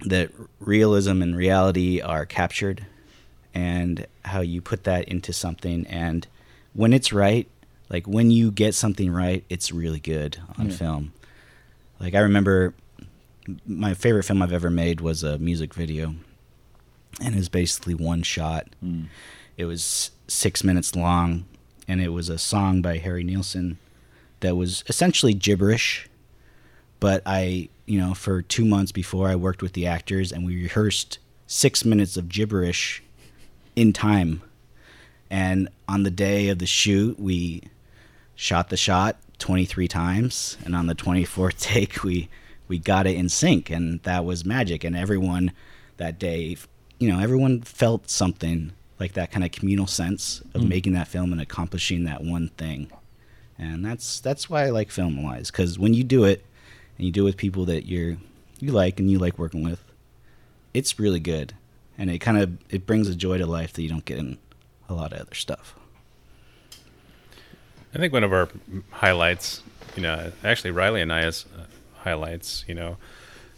that realism and reality are captured, and how you put that into something, and when it's right. Like, when you get something right, it's really good on yeah. film. Like, I remember my favorite film I've ever made was a music video. And it was basically one shot. Mm. It was six minutes long, and it was a song by Harry Nilsson that was essentially gibberish. But I, you know, for two months before, I worked with the actors, and we rehearsed six minutes of gibberish in time. And on the day of the shoot, we... shot the shot twenty-three times, and on the twenty-fourth take, we we got it in sync, and that was magic. And everyone that day, you know, everyone felt something like that kind of communal sense of mm. making that film and accomplishing that one thing. And that's that's why I like film a lot, is because when you do it, and you do it with people that you're you like and you like working with, it's really good, and it kind of it brings a joy to life that you don't get in a lot of other stuff. I think one of our highlights, you know, actually Riley and I's uh, highlights, you know,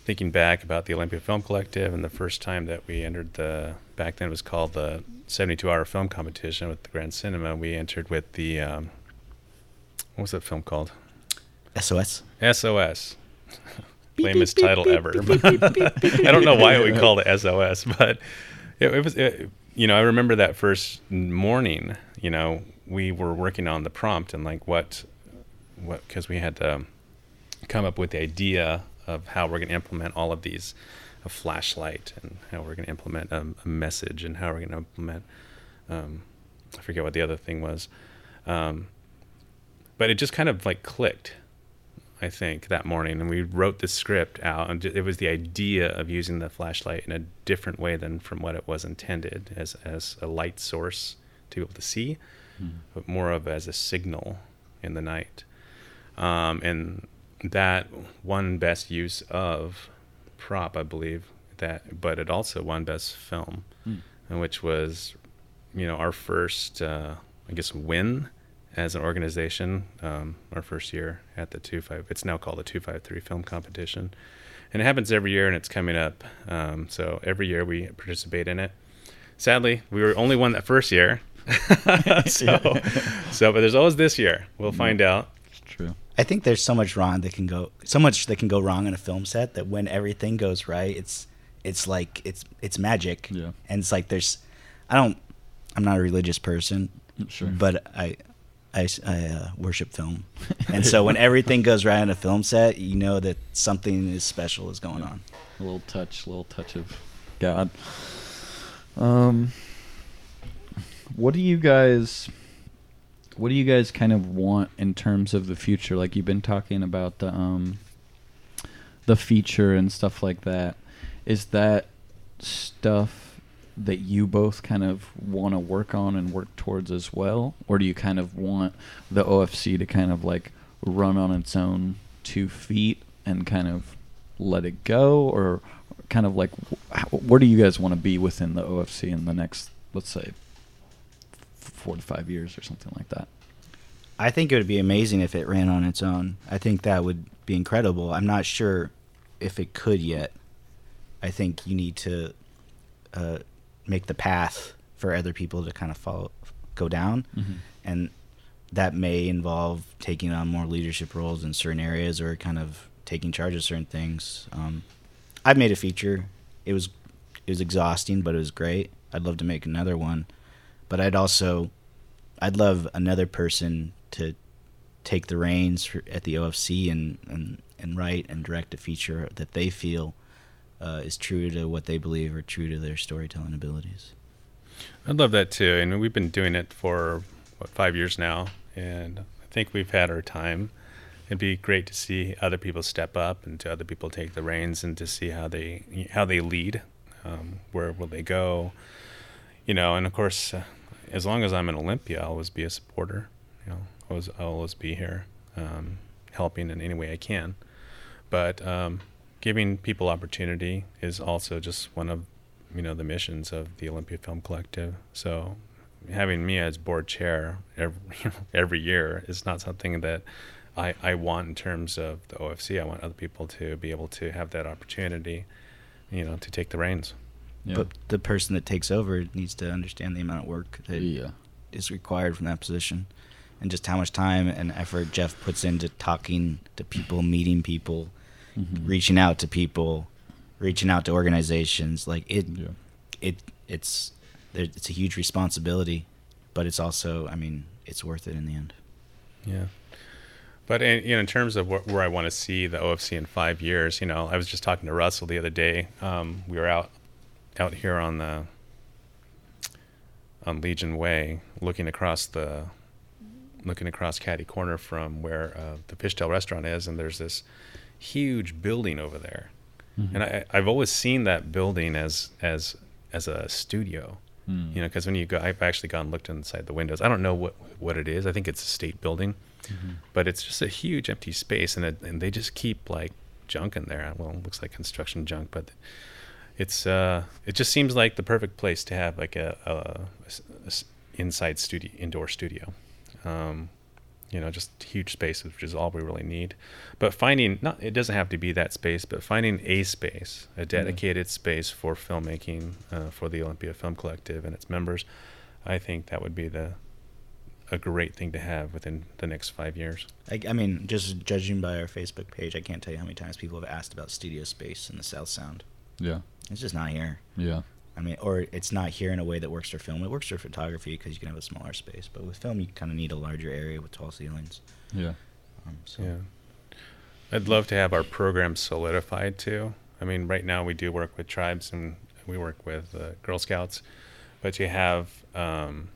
thinking back about the Olympia Film Collective and the first time that we entered the, back then it was called the seventy-two hour film competition with the Grand Cinema. We entered with the, um, what was that film called? S O S. S O S. Lamest title beep, ever. Beep, beep, beep, beep, I don't know why we called it S O S, but it, it was, it, you know, I remember that first morning, you know, we were working on the prompt and like what, what, because we had to come up with the idea of how we're going to implement all of these, a flashlight, and how we're going to implement a, a message, and how we're going to implement, um, I forget what the other thing was. Um, but it just kind of like clicked, I think, that morning. And we wrote the script out, and it was the idea of using the flashlight in a different way than from what it was intended as, as a light source to be able to see. Mm-hmm. But more of as a signal in the night. Um, and that won best use of prop, I believe, that, but it also won best film, mm. which was, you know, our first, uh, I guess, win as an organization, um, our first year at the two five, it's now called the two five three film competition. And it happens every year, and it's coming up. Um, so every year we participate in it. Sadly, we were only won that first year. so, so, but there's always this year. We'll find out. It's true. I think there's so much wrong that can go, so much that can go wrong in a film set that when everything goes right, it's, it's like it's, it's magic. Yeah. And it's like there's, I don't, I'm not a religious person, sure, but I, I, I uh, worship film, and so when everything goes right in a film set, you know that something is special is going yeah. on. A little touch, a little touch of God. Um. What do you guys, what do you guys kind of want in terms of the future? Like, you've been talking about the um, the feature and stuff like that. Is that stuff that you both kind of want to work on and work towards as well? Or do you kind of want the O F C to kind of like run on its own two feet and kind of let it go? Or kind of like, where do you guys want to be within the O F C in the next, let's say, four to five years or something like that? I think it would be amazing if it ran on its own. I think that would be incredible. I'm not sure if it could yet. I think you need to uh, make the path for other people to kind of follow, go down. Mm-hmm. And that may involve taking on more leadership roles in certain areas or kind of taking charge of certain things. Um, I've made a feature. It was, it was exhausting, but it was great. I'd love to make another one. But I'd also, I'd love another person to take the reins for, at the O F C and, and, and write and direct a feature that they feel uh, is true to what they believe or true to their storytelling abilities. I'd love that too. And we've been doing it for, what, five years now. And I think we've had our time. It'd be great to see other people step up and to other people take the reins and to see how they, how they lead. Um, where will they go? You know, and of course, uh, as long as I'm in Olympia, I'll always be a supporter. You know, always, I'll always be here, um, helping in any way I can. But um, giving people opportunity is also just one of, you know, the missions of the Olympia Film Collective. So having me as board chair every, every year is not something that I, I want in terms of the O F C. I want other people to be able to have that opportunity, you know, to take the reins. Yeah. But the person that takes over needs to understand the amount of work that yeah. is required from that position and just how much time and effort Jeff puts into talking to people, meeting people, mm-hmm. reaching out to people, reaching out to organizations. Like it, yeah. it, it's, it's a huge responsibility, but it's also, I mean, it's worth it in the end. Yeah. But in, you know, in terms of wh- where I want to see the O F C in five years, you know, I was just talking to Russell the other day. Um, we were out out here on the on Legion Way, looking across the looking across Caddy Corner from where uh, the Fishtail Restaurant is, and there's this huge building over there. Mm-hmm. And I, I've always seen that building as as as a studio, mm. you know, because when you go, I've actually gone and looked inside the windows. I don't know what what it is. I think it's a state building, mm-hmm. but it's just a huge empty space, and it, and they just keep like junk in there. Well, it looks like construction junk, but. It's uh, it just seems like the perfect place to have like a, a, a, a inside studio, indoor studio, um, you know, just huge space, which is all we really need. But finding not, it doesn't have to be that space, but finding a space, a dedicated mm-hmm. space for filmmaking uh, for the Olympia Film Collective and its members, I think that would be the a great thing to have within the next five years. I, I mean, just judging by our Facebook page, I can't tell you how many times people have asked about studio space in the South Sound. Yeah. It's just not here. Yeah. I mean, or it's not here in a way that works for film. It works for photography because you can have a smaller space. But with film, you kind of need a larger area with tall ceilings. Yeah. Um, so. Yeah. I'd love to have our program solidified, too. I mean, right now we do work with tribes and we work with uh, Girl Scouts. But you have um,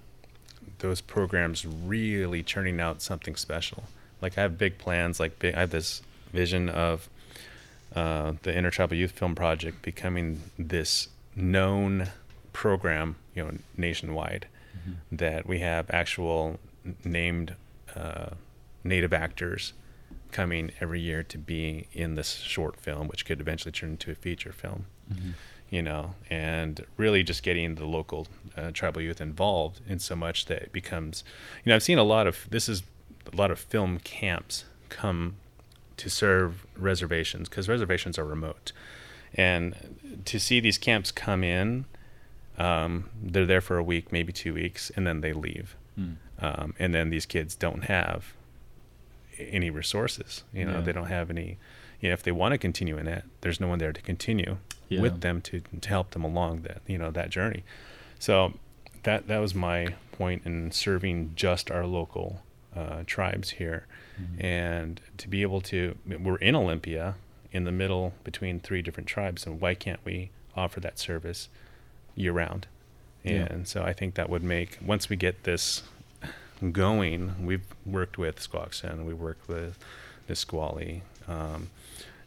those programs really churning out something special. Like, I have big plans. Like, big, I have this vision of... Uh, the Intertribal Youth Film Project becoming this known program, you know, nationwide, mm-hmm. that we have actual named uh, Native actors coming every year to be in this short film, which could eventually turn into a feature film, mm-hmm. you know, and really just getting the local uh, tribal youth involved in so much that it becomes, you know, I've seen a lot of, this is a lot of film camps come to serve reservations, because reservations are remote, and to see these camps come in, um, they're there for a week, maybe two weeks, and then they leave, mm. um, and then these kids don't have any resources. You know, yeah. they don't have any. You know, if they want to continue in it, there's no one there to continue yeah. with them to to help them along that you know that journey. So that that was my point in serving just our local uh, tribes here. Mm-hmm. And to be able to, we're in Olympia in the middle between three different tribes, and why can't we offer that service year round? And yeah. so I think that would make, once we get this going, we've worked with Squaxin, we worked with Nisqually, um,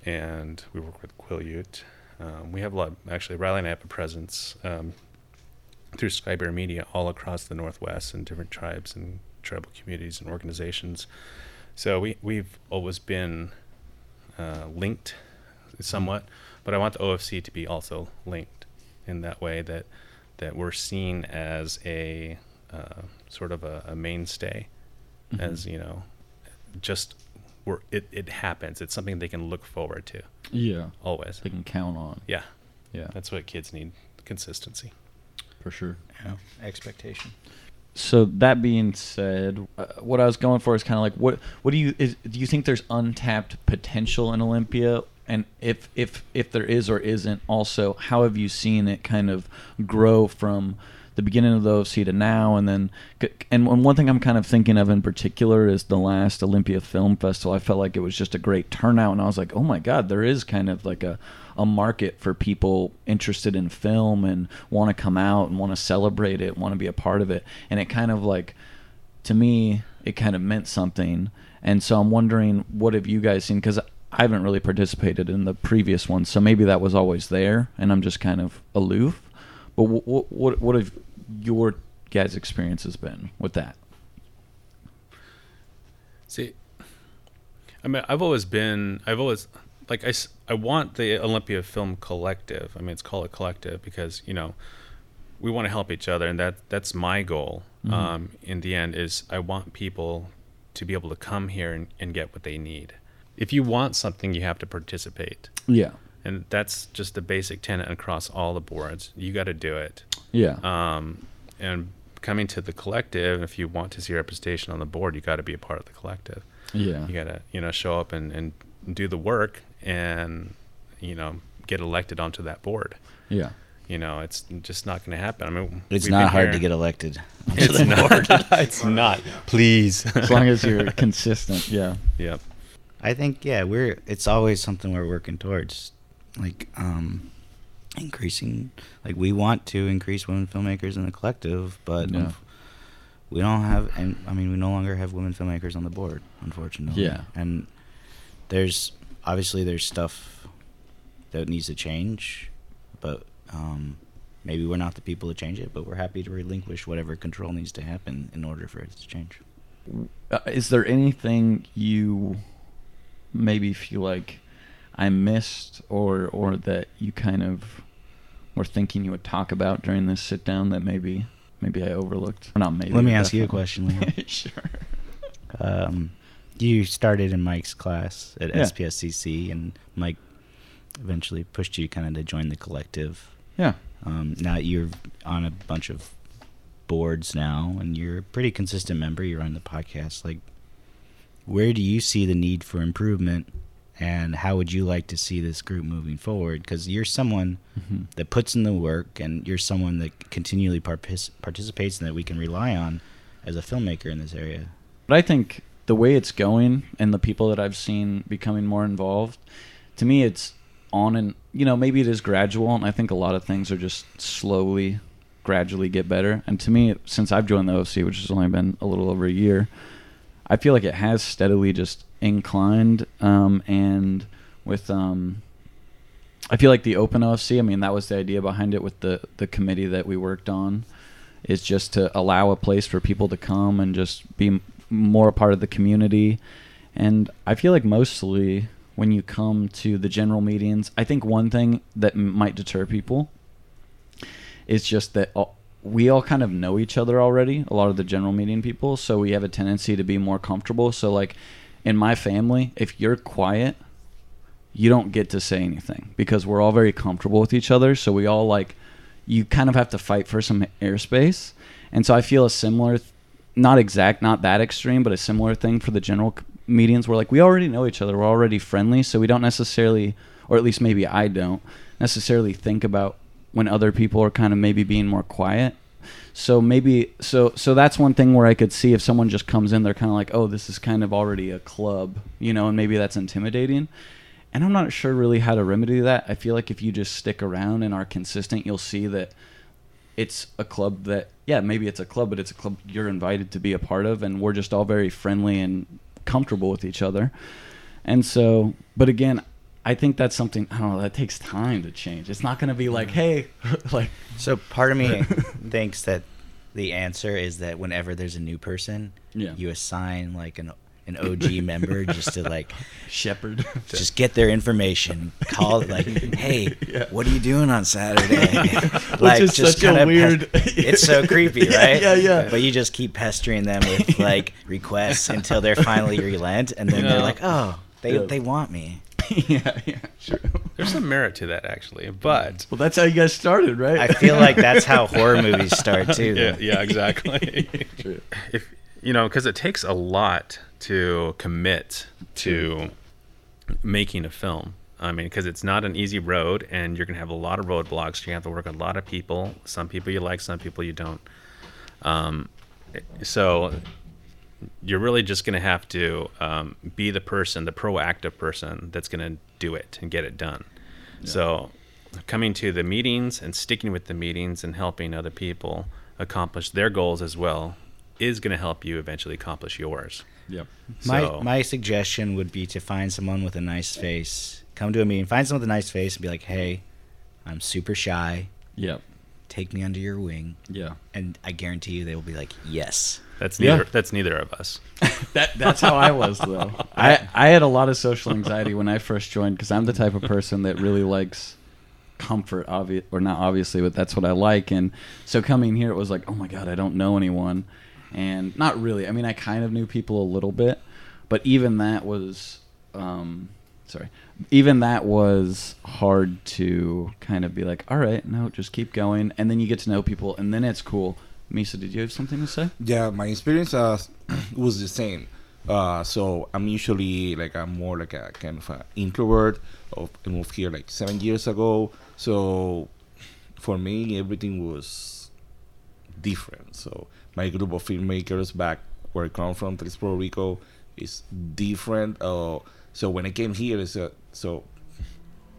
and we work with Quileute, Um, we have a lot, actually. Riley and I have a presence um, through SkyBear Media all across the Northwest and different tribes and tribal communities and organizations. So we, we've always been uh, linked somewhat, but I want the O F C to be also linked in that way that that we're seen as a uh, sort of a, a mainstay, mm-hmm. as, you know, just where it, it happens. It's something they can look forward to. Yeah. Always. They can count on. Yeah. Yeah. That's what kids need, consistency. For sure. Yeah. Expectation. So that being said, uh, what I was going for is kind of like, what what do you is, do you think there's untapped potential in Olympia? And if if if there is or isn't, also, how have you seen it kind of grow from the beginning of the O F C to now? And then, and one thing I'm kind of thinking of in particular is the last Olympia Film Festival. I felt like it was just a great turnout, and I was like, oh my God, there is kind of like a, a market for people interested in film and want to come out and want to celebrate it, want to be a part of it. And it kind of like, to me, it kind of meant something. And so I'm wondering, what have you guys seen? Because I haven't really participated in the previous one, so maybe that was always there, and I'm just kind of aloof. But what what what have your guys' experiences been with that? See, I mean, I've always been, I've always, like, I, I want the Olympia Film Collective. I mean, it's called a collective because, you know, we want to help each other, and that that's my goal. Mm-hmm. Um, in the end, is I want people to be able to come here and, and get what they need. If you want something, you have to participate. Yeah. And that's just the basic tenet across all the boards. You got to do it. Yeah. Um, and coming to the collective, if you want to see representation on the board, you got to be a part of the collective. Yeah. You got to, you know, show up and, and do the work and, you know, get elected onto that board. Yeah. You know, it's just not going to happen. I mean, it's not hard to get elected. It's not. It's not. Please. As long as you're consistent. Yeah. Yep. I think, yeah, we're, it's always something we're working towards. Like, um, increasing, like, we want to increase women filmmakers in the collective, but yeah. um, we don't have, and I mean, we no longer have women filmmakers on the board, unfortunately. Yeah. And there's, obviously, there's stuff that needs to change, but um, maybe we're not the people to change it, but we're happy to relinquish whatever control needs to happen in order for it to change. Uh, is there anything you maybe feel like I missed, or or that you kind of were thinking you would talk about during this sit down that maybe maybe I overlooked? Or not maybe. Let me ask definitely. you a question, Leo. Sure. Um, you started in Mike's class at yeah. S P S C C, and Mike eventually pushed you kind of to join the collective. Yeah. Um, now you're on a bunch of boards now, and you're a pretty consistent member. You're on the podcast. Like, where do you see the need for improvement? And how would you like to see this group moving forward? Because you're someone mm-hmm. that puts in the work, and you're someone that continually partic- participates and that we can rely on as a filmmaker in this area. But I think the way it's going and the people that I've seen becoming more involved, to me it's on and, you know, maybe it is gradual, and I think a lot of things are just slowly, gradually get better. And to me, since I've joined the O F C, which has only been a little over a year, I feel like it has steadily just inclined, um, and with, um, I feel like the Open O F C, I mean, that was the idea behind it with the, the committee that we worked on, is just to allow a place for people to come and just be more a part of the community. And I feel like mostly when you come to the general meetings, I think one thing that might deter people is just that all, we all kind of know each other already, a lot of the general meeting people, so we have a tendency to be more comfortable. So, like, in my family, if you're quiet, you don't get to say anything because we're all very comfortable with each other. So we all, like, you kind of have to fight for some airspace. And so I feel a similar, not exact, not that extreme, but a similar thing for the general meetings where, like, we already know each other, we're already friendly, so we don't necessarily, or at least maybe I don't, necessarily think about when other people are kind of maybe being more quiet. So maybe, so so that's one thing where I could see if someone just comes in, they're kind of like, oh, this is kind of already a club, you know, and maybe that's intimidating. And I'm not sure really how to remedy that. I feel like if you just stick around and are consistent, you'll see that it's a club that, yeah, maybe it's a club, but it's a club you're invited to be a part of, and we're just all very friendly and comfortable with each other. And so, but again, I think that's something, I don't know, that takes time to change. It's not going to be like, hey, like. So part of me thinks that the answer is that whenever there's a new person, yeah. you assign like an an O G member just to like shepherd, just get their information, call it like, hey, yeah. what are you doing on Saturday? Like, which is just such a weird pest- it's so creepy, yeah, right? Yeah, yeah. But you just keep pestering them with like requests until they're finally relent, and then yeah. they're like, oh, they yeah. they want me. Yeah, yeah, sure. There's some merit to that, actually. But well, that's how you guys started, right? I feel like that's how horror movies start too. Yeah, yeah, exactly. True. If, you know, because it takes a lot to commit to making a film. I mean, because it's not an easy road, and you're gonna have a lot of roadblocks. You have to work with a lot of people. Some people you like, some people you don't. Um, so you're really just gonna have to um, be the person, the proactive person that's gonna do it and get it done. Yeah. So coming to the meetings and sticking with the meetings and helping other people accomplish their goals as well is going to help you eventually accomplish yours. Yep. My so. my suggestion would be to find someone with a nice face. Come to a meeting, find someone with a nice face, and be like, "Hey, I'm super shy. Yep. Take me under your wing." Yeah. And I guarantee you, they will be like, "Yes." That's neither. Yeah. That's neither of us. that that's how I was though. I I had a lot of social anxiety when I first joined because I'm the type of person that really likes comfort, obvi- or not obviously, but that's what I like. And so coming here, it was like, "Oh my God, I don't know anyone." And not really. I mean, I kind of knew people a little bit, but even that was, um, sorry, even that was hard to kind of be like, all right, no, just keep going. And then you get to know people, and then it's cool. Misa, did you have something to say? Yeah, my experience uh, was the same. Uh, so I'm usually like, I'm more like a kind of an introvert. I moved here like seven years ago. So for me, everything was different. So my group of filmmakers back where I come from, Tres Puerto Rico, is different. Uh, so when I came here, it's a, so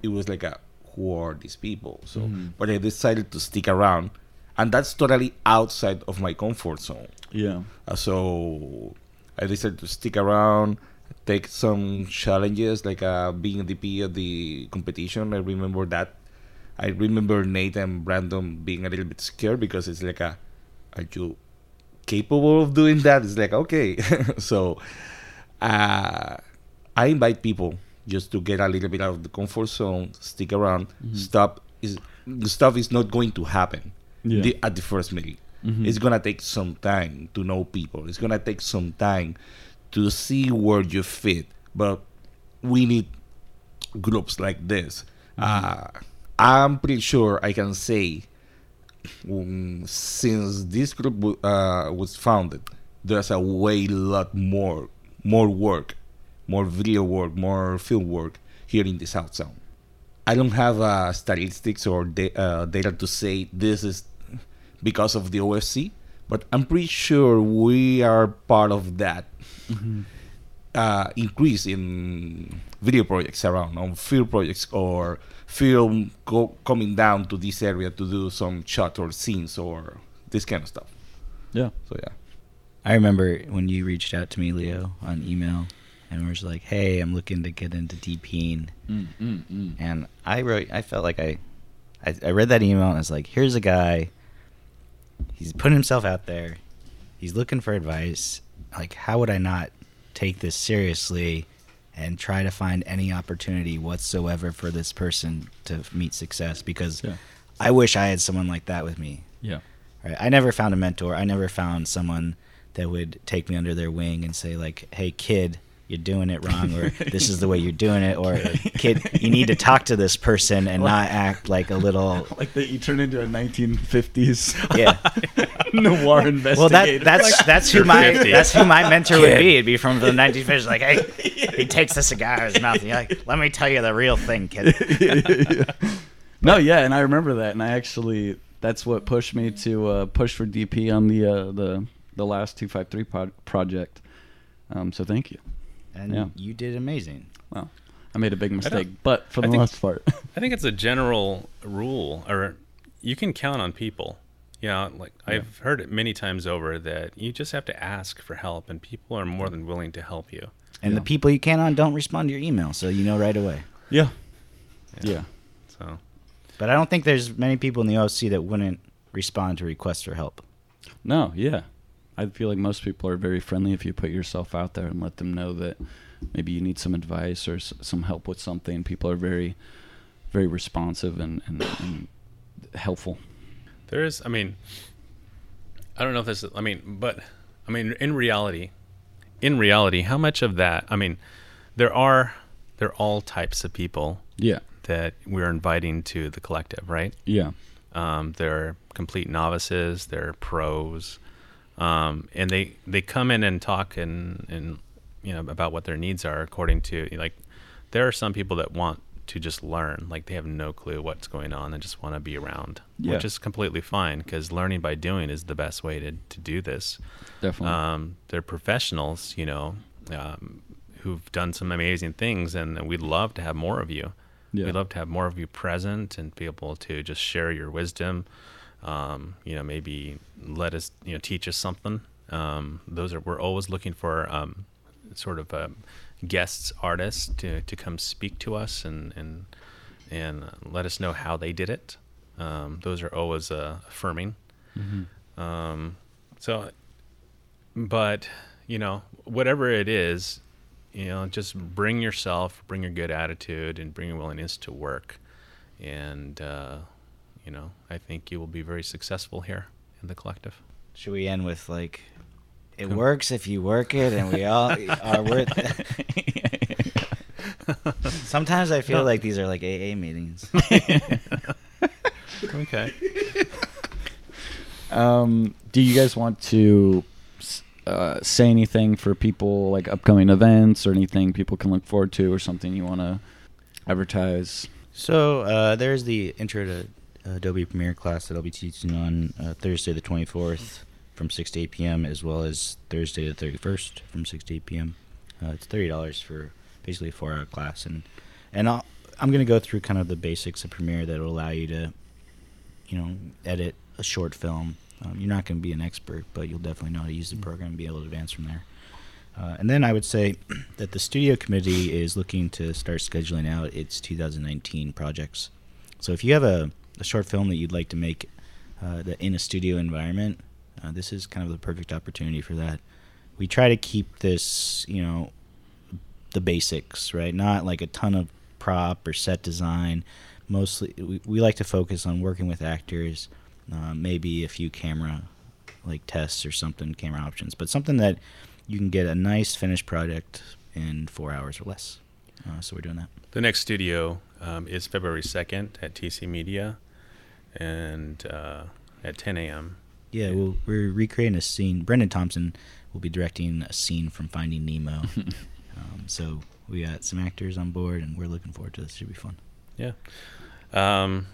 it was like, a, who are these people? So, mm-hmm. But I decided to stick around, and that's totally outside of my comfort zone. Yeah. Uh, so I decided to stick around, take some challenges, like uh, being a D P at the competition. I remember that. I remember Nate and Brandon being a little bit scared because it's like, a, are you capable of doing that? It's like, okay. So uh, I invite people just to get a little bit out of the comfort zone, stick around. Mm-hmm. Stop is stuff is not going to happen yeah. the, at the first meeting. Mm-hmm. It's gonna take some time to know people. It's gonna take some time to see where you fit. But we need groups like this. Mm-hmm. Uh, I'm pretty sure I can say, since this group uh, was founded, there's a way lot more more work, more video work, more film work here in the South Sound. I don't have uh, statistics or de- uh, data to say this is because of the O F C, but I'm pretty sure we are part of that mm-hmm. uh, increase in video projects around, on film projects or film go, coming down to this area to do some shot or scenes or this kind of stuff. Yeah. So, yeah. I remember when you reached out to me, Leo, on email, and we were just like, hey, I'm looking to get into DPing. Mm, mm, mm. And I wrote, I felt like I, I, I read that email, and I was like, here's a guy. He's putting himself out there. He's looking for advice. Like, how would I not take this seriously and try to find any opportunity whatsoever for this person to meet success? Because yeah. I wish I had someone like that with me. Yeah. Right? I never found a mentor. I never found someone that would take me under their wing and say, like, hey, kid, you're doing it wrong, or this is the way you're doing it, or kid, you need to talk to this person and like, not act like a little... Like that you turn into a nineteen fifties yeah. noir investigator. Well, that, that's, like, that's, who my, that's who my mentor would be. It'd be from the nineteen fifties, like, hey, he takes a cigar out of his mouth, and you're like, let me tell you the real thing, kid. yeah, yeah, yeah. No, yeah, and I remember that, and I actually, that's what pushed me to uh, push for D P on the uh, the, the last two fifty-three pod- project. Um, so thank you. And yeah. you did amazing. Well, I made a big mistake, but for the most part. I think it's a general rule, or you can count on people. You know, like yeah. I've heard it many times over that you just have to ask for help, and people are more than willing to help you. And yeah. the people you count on don't respond to your email, so you know right away. Yeah. Yeah. Yeah. So, but I don't think there's many people in the O C that wouldn't respond to requests for help. No, yeah. I feel like most people are very friendly if you put yourself out there and let them know that maybe you need some advice or s- some help with something. People are very, very responsive and, and, and helpful. There is, I mean, I don't know if this is, I mean, but, I mean, in reality, in reality, how much of that, I mean, there are, there are all types of people yeah. that we're inviting to the collective, right? Yeah. Um, they're complete novices, they're pros, um, and they, they come in and talk and, and, you know, about what their needs are according to, like, there are some people that want to just learn, like they have no clue what's going on and just want to be around, yeah. which is completely fine because learning by doing is the best way to, to do this. Definitely. Um, they're professionals, you know, um, who've done some amazing things, and we'd love to have more of you. Yeah. We'd love to have more of you present and be able to just share your wisdom. Um, you know, maybe let us, you know, teach us something. Um, those are, we're always looking for, um, sort of uh, guests, artists to, to come speak to us and, and and let us know how they did it. Um, those are always uh, affirming. Mm-hmm. Um, so, but, you know, whatever it is, you know, just bring yourself, bring your good attitude and bring your willingness to work. And, uh, you know, I think you will be very successful here in the collective. Should we end with, like... It works if you work it, and we all are worth it. Sometimes I feel no. like these are like A A meetings. Okay. Um, do you guys want to uh, say anything for people, like upcoming events or anything people can look forward to or something you want to advertise? So uh, there's the intro to Adobe Premiere class that I'll be teaching on uh, Thursday the twenty-fourth. From six to eight p.m. as well as Thursday the thirty-first from six to eight p.m. Uh, it's thirty dollars for basically a four-hour class. And and I'll, I'm going to go through kind of the basics of Premiere that will allow you to, you know, edit a short film. Um, you're not going to be an expert, but you'll definitely know how to use the program and be able to advance from there. Uh, and then I would say that the studio committee is looking to start scheduling out its two thousand nineteen projects. So if you have a, a short film that you'd like to make uh, that in a studio environment, Uh, this is kind of the perfect opportunity for that. We try to keep this, you know, the basics, right? Not like a ton of prop or set design. Mostly, we, we like to focus on working with actors, uh, maybe a few camera, like tests or something, camera options, but something that you can get a nice finished product in four hours or less. Uh, so we're doing that. The next studio um, is February second at T C Media and uh, at ten a.m. Yeah, we'll, we're recreating a scene. Brendan Thompson will be directing a scene from Finding Nemo. um, so we got some actors on board, and we're looking forward to this. It should be fun. Yeah. Um,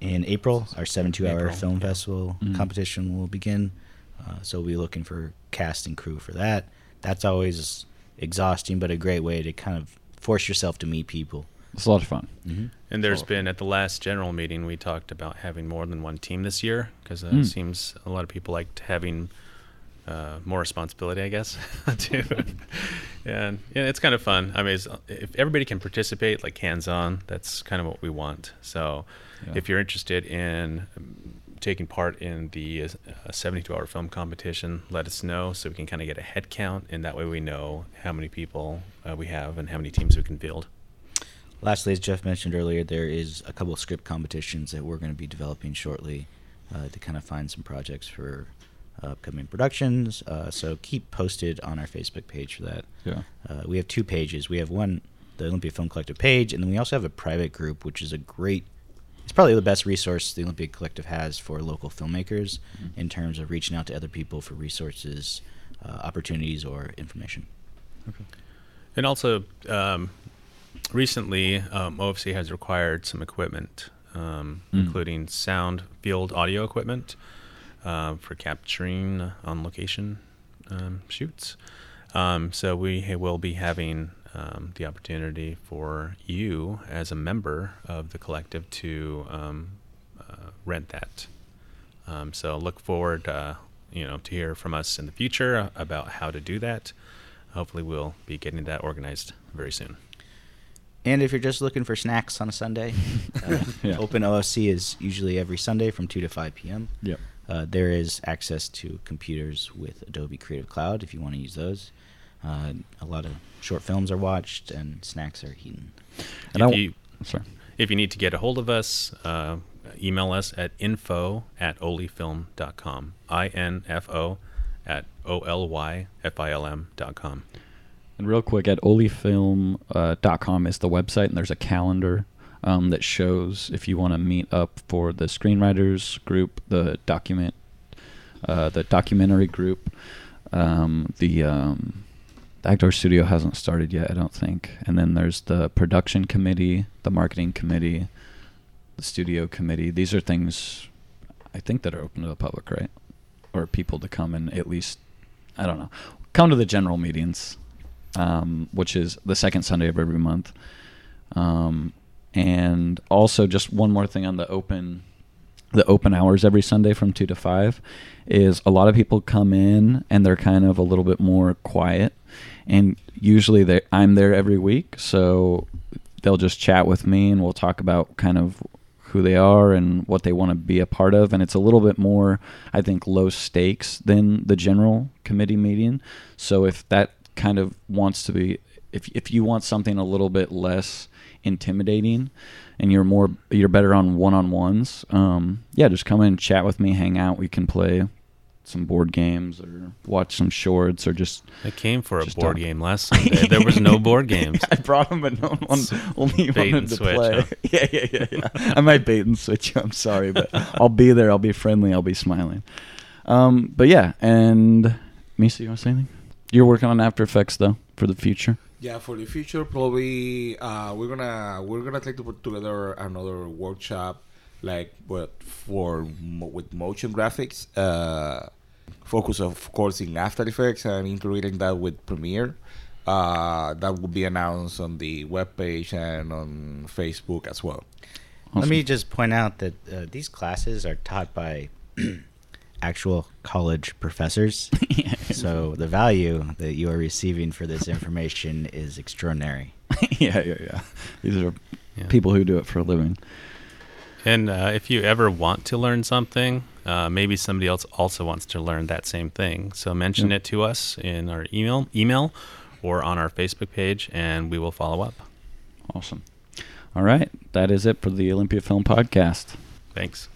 In April, our seventy-two hour film yeah. festival mm-hmm. competition will begin. Uh, so we'll be looking for cast and crew for that. That's always exhausting, but a great way to kind of force yourself to meet people. It's a lot of fun. Mm-hmm. And there's been, at the last general meeting, we talked about having more than one team this year because uh, mm. it seems a lot of people liked having uh, more responsibility, I guess. too. And yeah, it's kind of fun. I mean, it's, if everybody can participate, like hands-on, that's kind of what we want. So yeah. if you're interested in taking part in the uh, seventy-two hour film competition, let us know so we can kind of get a head count, and that way we know how many people uh, we have and how many teams we can field. Lastly, as Jeff mentioned earlier, there is a couple of script competitions that we're going to be developing shortly uh, to kind of find some projects for uh, upcoming productions. Uh, so keep posted on our Facebook page for that. Yeah. Uh, we have two pages. We have one, the Olympia Film Collective page, and then we also have a private group, which is a great, it's probably the best resource the Olympia Collective has for local filmmakers mm-hmm. in terms of reaching out to other people for resources, uh, opportunities, or information. Okay. And also... Um, Recently, um, O F C has required some equipment, um, mm. including sound, field, audio equipment uh, for capturing on-location um, shoots. Um, so we will be having um, the opportunity for you, as a member of the collective, to um, uh, rent that. Um, so look forward, uh, you know, to hear from us in the future about how to do that. Hopefully, we'll be getting that organized very soon. And if you're just looking for snacks on a Sunday, uh, yeah. Open O S C is usually every Sunday from two to five P M Yep. Uh, there is access to computers with Adobe Creative Cloud if you want to use those. Uh, a lot of short films are watched and snacks are eaten. And if, I, you, sorry. if you need to get a hold of us, uh, email us at info at olyfilm dot com. I N F O at O L Y F I L M dot com. And real quick, at olyfilm dot com uh, is the website, and there's a calendar um, that shows if you want to meet up for the screenwriters group, the document, uh, the documentary group. Um, the, um, the actor studio hasn't started yet, I don't think. And then there's the production committee, the marketing committee, the studio committee. These are things I think that are open to the public, right? Or people to come and at least, I don't know, come to the general meetings. Um, which is the second Sunday of every month. Um, and also just one more thing on the open the open hours every Sunday from two to five is a lot of people come in and they're kind of a little bit more quiet. And usually I'm there every week, so they'll just chat with me and we'll talk about kind of who they are and what they want to be a part of. And it's a little bit more, I think, low stakes than the general committee meeting. So if that kind of wants to be, if if you want something a little bit less intimidating and you're more you're better on one-on-ones, um yeah just come in, chat with me, hang out. We can play some board games or watch some shorts or just I came for a board talk. game last Sunday. There was no board games. I brought them, but no one only bait wanted and to switch, play. Huh? Yeah, yeah, yeah, yeah. I might bait and switch you. I'm sorry, but I'll be there. I'll be friendly. I'll be smiling. Um, but yeah, and Misa, you want to say anything? You're working on After Effects though for the future. Yeah, for the future, probably uh, we're gonna we're gonna try to put together another workshop, like but for with motion graphics. Uh, focus of course in After Effects and integrating that with Premiere. Uh, that will be announced on the webpage and on Facebook as well. Awesome. Let me just point out that uh, these classes are taught by actual college professors. Yeah. So the value that you are receiving for this information is extraordinary. Yeah, yeah, yeah. These are yeah. people who do it for a living. And uh, if you ever want to learn something, uh, maybe somebody else also wants to learn that same thing. So mention yep. it to us in our email, email or on our Facebook page, and we will follow up. Awesome. All right. That is it for the Olympia Film Podcast. Thanks.